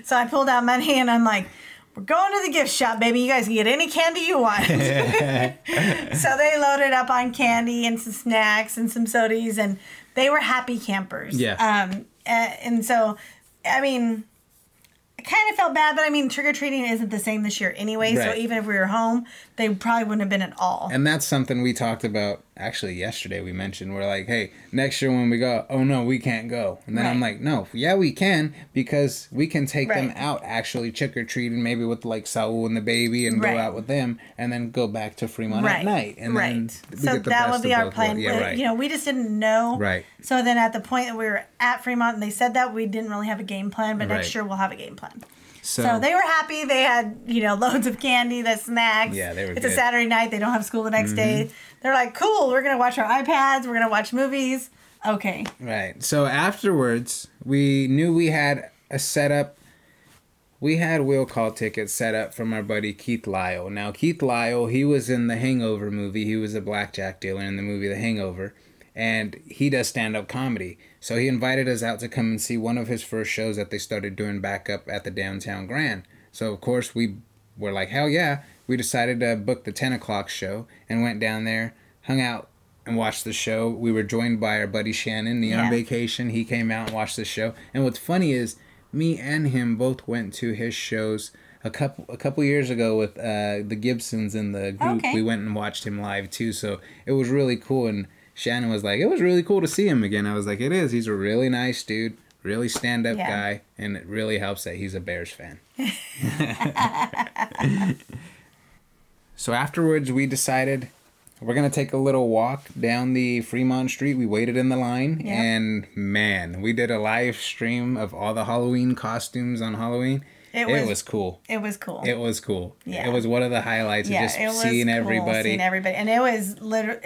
So I pulled out money, and I'm like, we're going to the gift shop, baby. You guys can get any candy you want. So they loaded up on candy and some snacks and some sodas, and they were happy campers. Yeah. And so, I mean, I kind of felt bad, but I mean, trick-or-treating isn't the same this year anyway. Right. So even if we were home, they probably wouldn't have been at all. And that's something we talked about actually yesterday. We mentioned, we're like, hey, next year when we go, oh no, we can't go. And then right. I'm like, no, yeah, we can, because we can take right. them out actually trick-or-treating, maybe with like Saul and the baby, and right. go out with them and then go back to Fremont right. at night. And right. then we so get the that would be our plan. Yeah, right. You know, we just didn't know. Right. So then at the point that we were at Fremont and they said that, we didn't really have a game plan, but right. next year we'll have a game plan. So they were happy. They had, you know, loads of candy, the snacks. Yeah, they were It's good. A Saturday night. They don't have school the next mm-hmm. day. They're like, cool, we're going to watch our iPads. We're going to watch movies. Okay. Right. So afterwards, we knew we had a setup. We had wheel call tickets set up from our buddy Keith Lyle. Now, Keith Lyle, he was in the Hangover movie. He was a blackjack dealer in the movie The Hangover. And he does stand-up comedy. So he invited us out to come and see one of his first shows that they started doing back up at the Downtown Grand. So, of course, we were like, hell yeah. We decided to book the 10 o'clock show and went down there, hung out, and watched the show. We were joined by our buddy Shannon, Neon Vacation. He came out and watched the show. And what's funny is me and him both went to his shows a couple years ago with the Gibsons in the group. Okay. We went and watched him live, too. So it was really cool, and Shannon was like, it was really cool to see him again. I was like, it is. He's a really nice dude, really stand-up guy, and it really helps that he's a Bears fan. So afterwards, we decided we're going to take a little walk down the Fremont Street. We waited in the line, and man, we did a live stream of all the Halloween costumes on Halloween. It was cool. It was cool. Yeah. It was one of the highlights of just seeing everybody. And it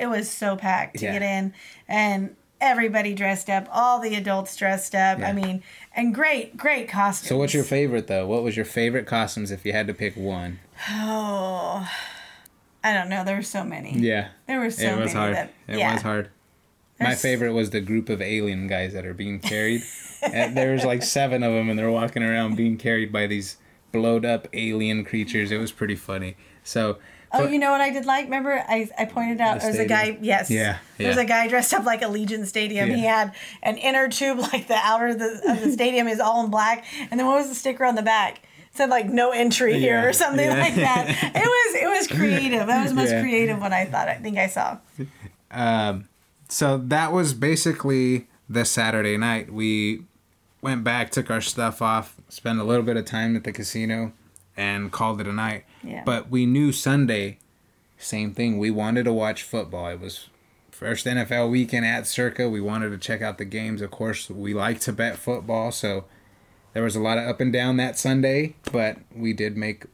was so packed to get in. And everybody dressed up. All the adults dressed up. Yeah. I mean, and great costumes. So what's your favorite, though? What was your favorite costumes if you had to pick one? Oh, I don't know. There were so many. Yeah. There were so many. It was hard. My favorite was the group of alien guys that are being carried. And there's like 7 of them, and they're walking around being carried by these blowed up alien creatures. It was pretty funny. So. Oh, you know what I did like? Remember, I pointed out there was a guy. Yes. Yeah. There was a guy dressed up like Allegiant Stadium. Yeah. He had an inner tube, like the outer of the stadium is all in black. And then what was the sticker on the back? It said like no entry here or something like that. It was creative. That was the most creative one I think I saw. So that was basically the Saturday night. We went back, took our stuff off, spent a little bit of time at the casino, and called it a night. Yeah. But we knew Sunday, same thing. We wanted to watch football. It was first NFL weekend at Circa. We wanted to check out the games. Of course, we like to bet football, so there was a lot of up and down that Sunday, but we did make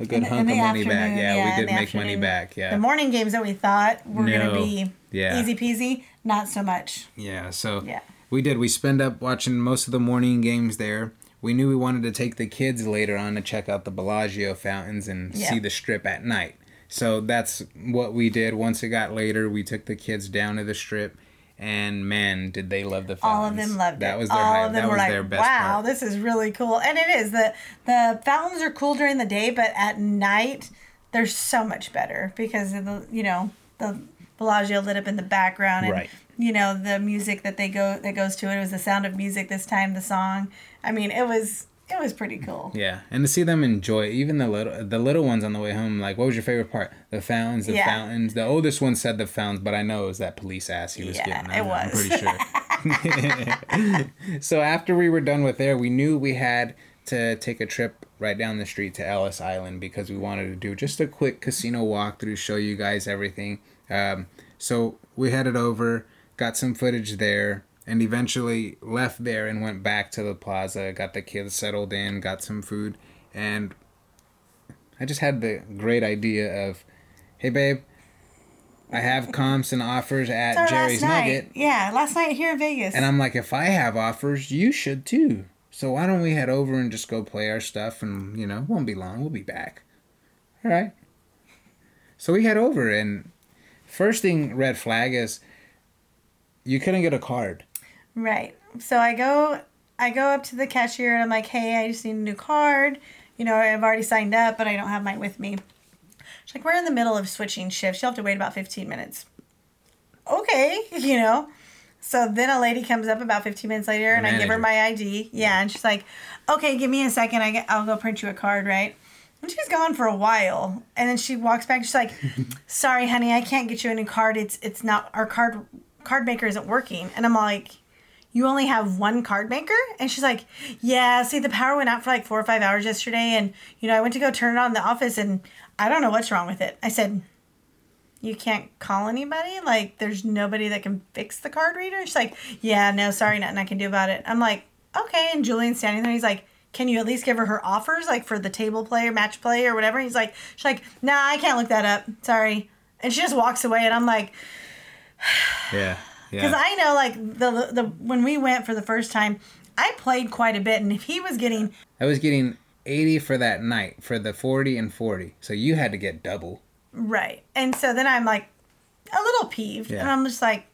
a good hunk of money back. Yeah, we did make money back. Yeah. The morning games that we thought were going to be easy peasy, not so much. Yeah, so we did. We spent up watching most of the morning games there. We knew we wanted to take the kids later on to check out the Bellagio fountains and see the strip at night. So that's what we did. Once it got later, we took the kids down to the strip. And man, did they love the fountains. All of them loved it. That was their highlight. That was their best part. Wow, this is really cool. And it is. The fountains are cool during the day, but at night, they're so much better because of the Bellagio lit up in the background, and the music that goes to it. It was the Sound of Music this time, the song. I mean, it was pretty cool. Yeah, and to see them enjoy it, even the little ones on the way home, like, what was your favorite part? The fountains. The oldest one said the fountains, but I know it was that police ass he was getting. Yeah, it was. I'm pretty sure. So after we were done with there, we knew we had to take a trip right down the street to Ellis Island because we wanted to do just a quick casino walkthrough, show you guys everything. So we headed over, got some footage there, and eventually left there and went back to the plaza, got the kids settled in, got some food. And I just had the great idea of, hey, babe, I have comps and offers at Jerry's Nugget. Yeah, last night here in Vegas. And I'm like, if I have offers, you should too. So why don't we head over and just go play our stuff and, you know, it won't be long. We'll be back. All right. So we head over and first thing, red flag is you couldn't get a card. Right. So I go up to the cashier and I'm like, hey, I just need a new card. You know, I've already signed up, but I don't have mine with me. She's like, we're in the middle of switching shifts. You'll have to wait about 15 minutes. Okay, you know. So then a lady comes up about 15 minutes later, and I give her my ID. Yeah, and she's like, okay, give me a second. I'll go print you a card, right? And she's gone for a while. And then she walks back. She's like, sorry, honey, I can't get you a new card. It's not, our card maker isn't working. And I'm like, you only have one card maker? And she's like, yeah, see, the power went out for like 4 or 5 hours yesterday. And, you know, I went to go turn it on in the office, and I don't know what's wrong with it. I said, you can't call anybody? Like, there's nobody that can fix the card reader? She's like, yeah, no, sorry, nothing I can do about it. I'm like, okay. And Julian's standing there. He's like, can you at least give her offers, like for the table play or match play or whatever? And she's like, nah, I can't look that up. Sorry. And she just walks away. And I'm like, yeah. Because I know, like, the when we went for the first time, I played quite a bit. And if he was getting... I was getting 80 for that night, for the 40 and 40. So you had to get double. Right. And so then I'm, like, a little peeved. Yeah. And I'm just like,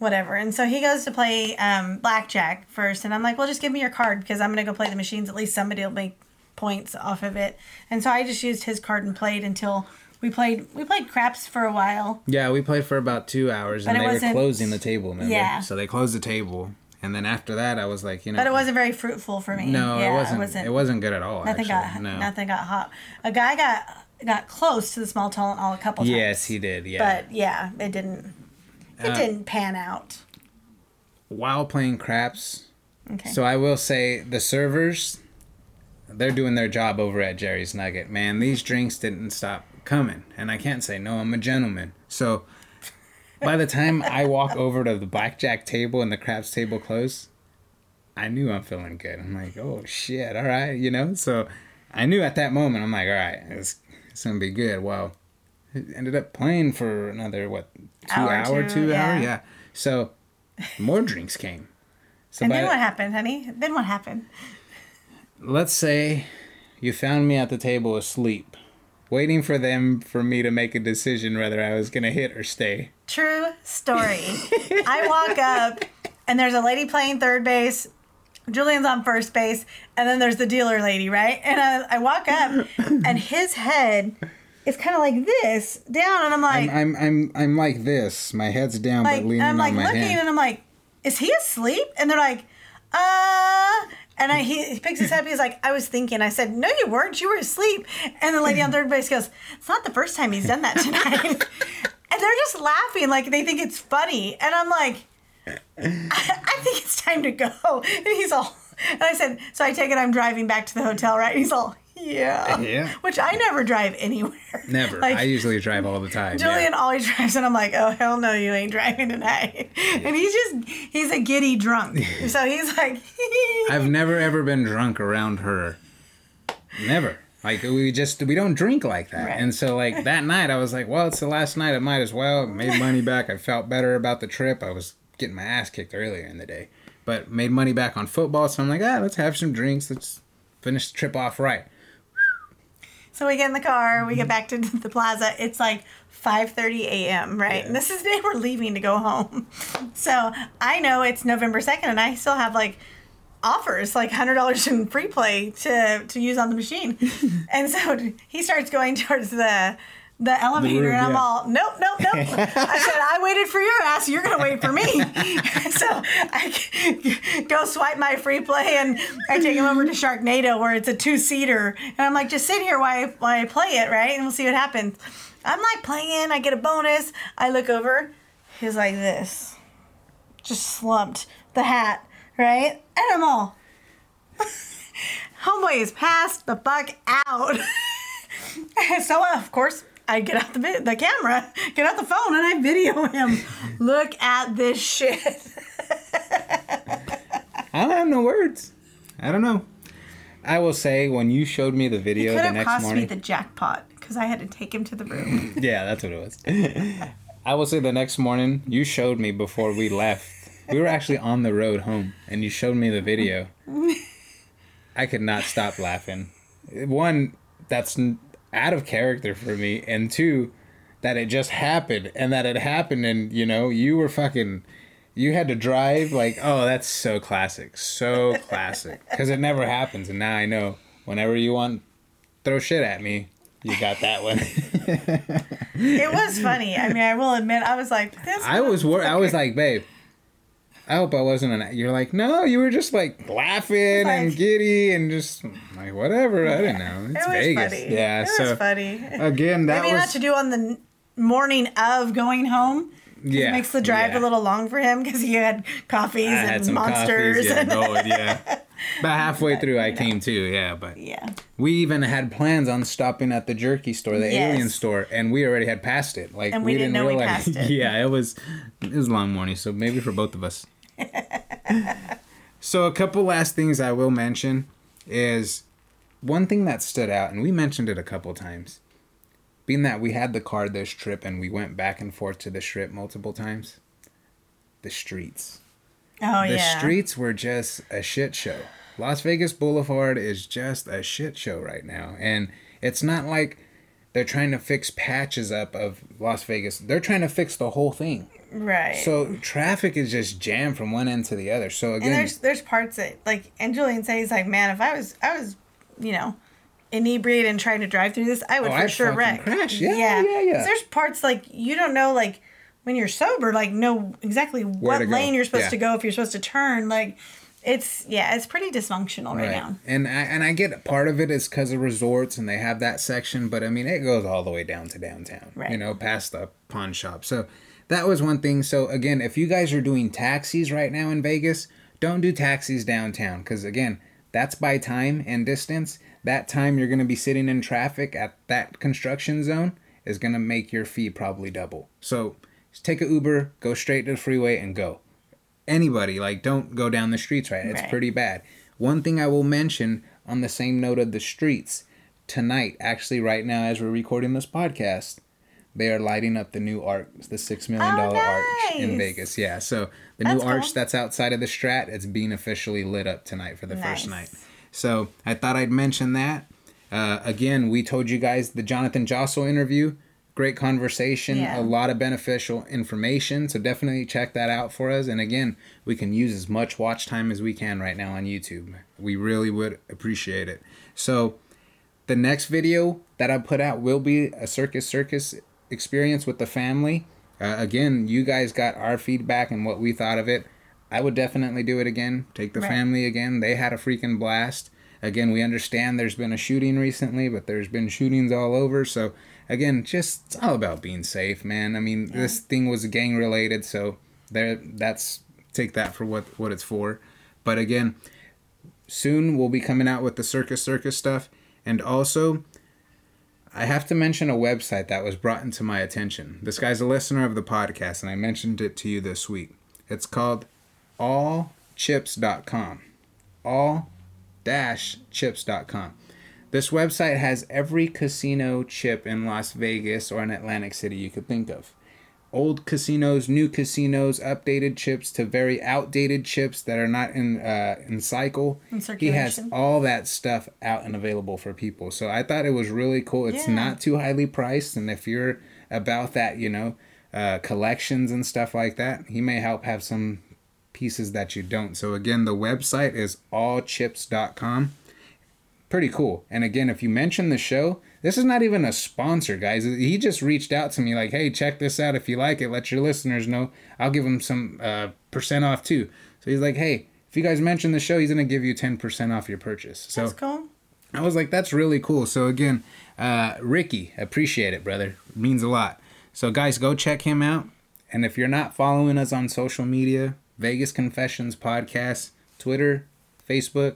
whatever. And so he goes to play blackjack first. And I'm like, well, just give me your card because I'm going to go play the machines. At least somebody will make points off of it. And so I just used his card and played until... We played craps for a while. Yeah, we played for about 2 hours, but and they were closing the table. Remember? Yeah. So they closed the table, and then after that, I was like, you know. But it wasn't very fruitful for me. No, yeah, it wasn't. It wasn't good at all. Nothing got hot. A guy got close to the small talent all a couple times. Yes, he did. Yeah. But yeah, it didn't. It didn't pan out. While playing craps, okay. So I will say the servers, they're doing their job over at Jerry's Nugget. Man, these drinks didn't stop coming, and I can't say no, I'm a gentleman. So by the time I walk over to the blackjack table and the craps table close, I knew I'm feeling good. I'm like, oh shit, all right, you know. So I knew at that moment, I'm like, all right, it's gonna be good. Well, it ended up playing for another two hours. Yeah. So more drinks came. So and then what happened, honey? Then what happened? Let's say you found me at the table asleep, waiting for me to make a decision whether I was going to hit or stay. True story. I walk up, and there's a lady playing third base. Julian's on first base, and then there's the dealer lady, right? And I walk up, and his head is kind of like this, down, and I'm like... I'm like this. My head's down, like, but leaning on like my hand. I'm like looking, and I'm like, is he asleep? And they're like, And he picks his head up. He's like, I was thinking. I said, no, you weren't. You were asleep. And the lady on third base goes, it's not the first time he's done that tonight. And they're just laughing like they think it's funny. And I'm like, I think it's time to go. And I said, so I take it I'm driving back to the hotel, right? And he's all, yeah. Which I never drive anywhere. Never. Like, I usually drive all the time. Julian always drives, and I'm like, oh, hell no, you ain't driving tonight. Yeah. And he's a giddy drunk. So he's like... I've never, ever been drunk around her. Never. Like, we don't drink like that. Right. And so, like, that night, I was like, well, it's the last night. I might as well. Made money back. I felt better about the trip. I was getting my ass kicked earlier in the day. But made money back on football, so I'm like, let's have some drinks. Let's finish the trip off right. So we get in the car, we get back to the plaza. It's like 5:30 a.m., right? Yeah. And this is the day we're leaving to go home. So I know it's November 2nd, and I still have, like, offers, like $100 in free play to use on the machine. And so he starts going towards the elevator, and I'm all, nope. I said, I waited for your ass. You're going to wait for me. So I go swipe my free play, and I take him over to Sharknado, where it's a two-seater. And I'm like, just sit here while I play it, right? And we'll see what happens. I'm, like, playing. I get a bonus. I look over. He's like this. Just slumped. The hat, right? And I'm all, homeboy is passed the fuck out. So, of course... I get out the camera, get out the phone, and I video him. Look at this shit. I don't have no words. I don't know. I will say, when you showed me the video the next morning... It could have cost me the jackpot, because I had to take him to the room. Yeah, that's what it was. I will say the next morning, you showed me before we left. We were actually on the road home, and you showed me the video. I could not stop laughing. One, that's out of character for me, and two, that it just happened, and that it happened, and, you know, you were fucking... You had to drive, like, oh, that's so classic. So classic. Because it never happens, and now I know. Whenever you want, throw shit at me. You got that one. It was funny. I mean, I will admit, I was like, this I was like, babe, I hope I wasn't an... You're like, no, you were just, like, laughing and giddy and just, like, whatever. I don't know. It's Vegas. Funny. Yeah, it was funny. Again, that maybe was... not to do on the morning of going home. Yeah, it makes the drive a little long for him because he had coffees and monsters. About halfway through, I came too. Yeah, but we even had plans on stopping at the jerky store, the alien store, and we already had passed it. Like, and we didn't know realize. We passed it. Yeah, it was a long morning, so maybe for both of us. So a couple last things I will mention is one thing that stood out, and we mentioned it a couple times. Being that we had the car this trip and we went back and forth to the strip multiple times, the streets. Oh, the streets were just a shit show. Las Vegas Boulevard is just a shit show right now. And it's not like they're trying to fix patches up of Las Vegas. They're trying to fix the whole thing. Right. So traffic is just jammed from one end to the other. So again... And there's parts that, like, and Julian said, he's like, man, if I was, you know... inebriated and trying to drive through this, I would for sure wreck. Crash. Yeah. There's parts like you don't know, like when you're sober, like know exactly what lane you're supposed to go, if you're supposed to turn. Like it's pretty dysfunctional right now. And I get part of it is because of resorts and they have that section, but I mean it goes all the way down to downtown. Right. You know, past the pawn shop. So that was one thing. So again, if you guys are doing taxis right now in Vegas, don't do taxis downtown because again, that's by time and distance. That time you're going to be sitting in traffic at that construction zone is going to make your fee probably double. So just take an Uber, go straight to the freeway and go. Anybody, like, don't go down the streets, right? It's pretty bad. One thing I will mention on the same note of the streets, tonight, actually right now as we're recording this podcast, they are lighting up the new arch, the $6 million arch in Vegas. Yeah, so the new arch that's outside of the Strat, it's being officially lit up tonight for the first night. So I thought I'd mention that. Again, we told you guys the Jonathan Jossel interview. Great conversation. Yeah. A lot of beneficial information. So definitely check that out for us. And again, we can use as much watch time as we can right now on YouTube. We really would appreciate it. So the next video that I put out will be a Circus experience with the family. Again, you guys got our feedback and what we thought of it. I would definitely do it again. Take the family again. They had a freaking blast. Again, we understand there's been a shooting recently, but there's been shootings all over. So, again, just it's all about being safe, man. I mean, this thing was gang related, so take that for what it's for. But again, soon we'll be coming out with the Circus stuff. And also, I have to mention a website that was brought into my attention. This guy's a listener of the podcast, and I mentioned it to you this week. It's called allchips.com. all-chips.com. This website has every casino chip in Las Vegas or in Atlantic City you could think of. Old casinos, new casinos, updated chips to very outdated chips that are not in cycle. In circulation. He has all that stuff out and available for people. So I thought it was really cool. It's not too highly priced, and if you're about that, you know, collections and stuff like that, he may have some pieces that you don't. So again, the website is allchips.com. Pretty cool. And again, if you mention the show, this is not even a sponsor, guys. He just reached out to me like, hey, check this out. If you like it, let your listeners know. I'll give him some % off too. So he's like, hey, if you guys mention the show, he's going to give you 10% off your purchase. So that's cool. I was like, that's really cool. So again, Ricky, appreciate it, brother. It means a lot. So guys, go check him out. And if you're not following us on social media, Vegas Confessions Podcast, Twitter, Facebook,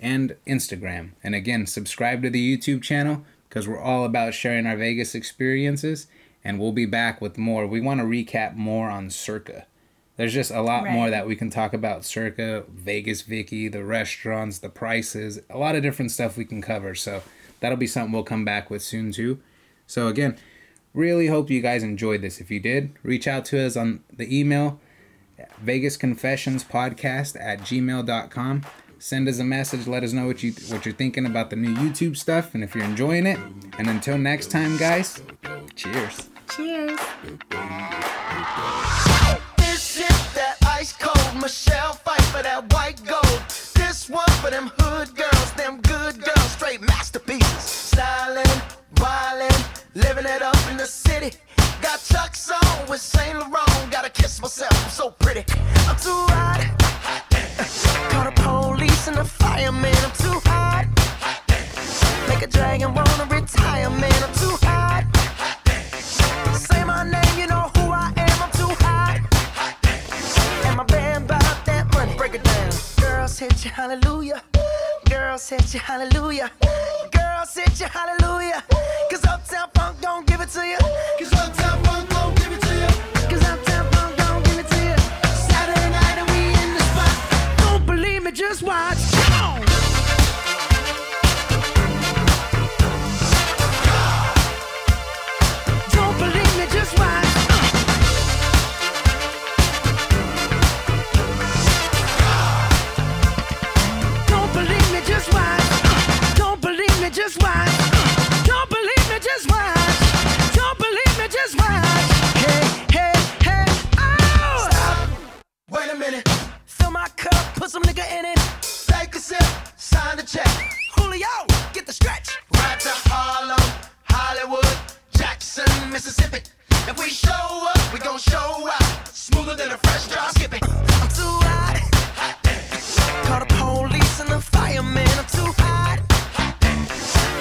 and Instagram. And again, subscribe to the YouTube channel because we're all about sharing our Vegas experiences. And we'll be back with more. We want to recap more on Circa. There's just a lot more that we can talk about. Circa, Vegas Vicky, the restaurants, the prices, a lot of different stuff we can cover. So that'll be something we'll come back with soon too. So again, Really hope you guys enjoyed this. If you did, reach out to us on the email, vegasconfessionspodcast@gmail.com. Send us a message. Let us know what you're thinking about the new YouTube stuff and if you're enjoying it. And until next time, guys, cheers. Cheers. This is that ice cold Michelle fight for that white gold. This one for them hood girls, them good girls, straight masterpieces. Styling, wildin', living it up in the city. Got Chuck's on with Saint Laurent. Gotta kiss myself, I'm so pretty. I'm too hot. Call the police and the fireman. I'm too hot. Make a dragon wanna retire, man. I'm too hot. Say my name, you know who I am. I'm too hot. And my band bought that money. Break it down. Girls hit you, hallelujah. Girls hit you, hallelujah. Girls hit you, hallelujah. Cause Uptown Funk don't give it to you. Cause Uptown Funk don't give it to you. Cause Uptown Funk don't give it to you. Saturday night and we in the spot. Don't believe me, just watch. Come on. Don't believe me, just watch. Just watch. Don't believe me, just watch. Don't believe me, just watch. Don't believe me, just watch. Hey, hey, hey, oh! Stop. Wait a minute. Fill my cup, put some nigga in it. Take a sip, sign the check. Julio, get the stretch. Right to Harlem, Hollywood, Jackson, Mississippi. If we show up, we gon' show out. Smoother than a fresh drop. Skip it. I'm too hot. Call the police and the fireman. I'm too hot.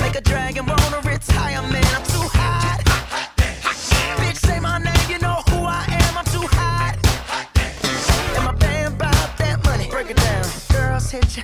Make a dragon wanna retire, man. I'm too hot. Bitch, say my name, you know who I am. I'm too hot. And my band bought that money. Break it down. Girls hit you,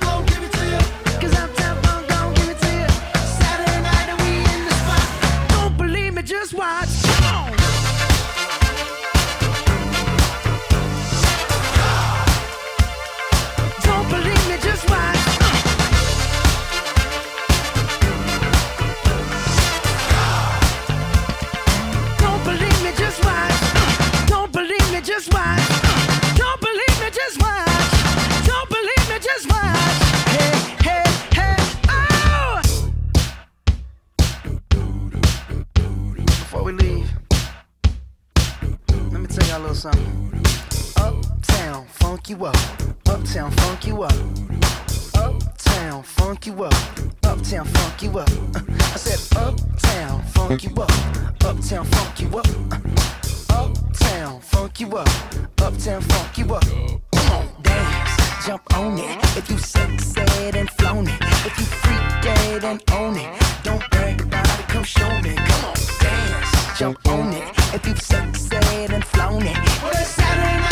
don't give it to you. Cause Uptown Funk don't give it to you. Saturday night and we in the spot. Don't believe me, just watch. Come on. Don't believe me, just watch. Don't believe me, just watch. Don't believe me, just watch. Don't believe me, just watch. Don't believe me, just watch. Hey, hey, hey, oh! Before we leave, let me tell y'all a little something. Uptown funk you up. Uptown funk you up. Uptown funk you up. Uptown funk you up. I said uptown funk you up. Uptown funk you up. Uptown funk you up. Uptown funk you up. Come on, dance, jump on it. If you sexed and flown it, if you freaked and own it, don't brag about it, come show me. Come on, dance, jump on it. If you sexed and flown it, well, it's Saturday night.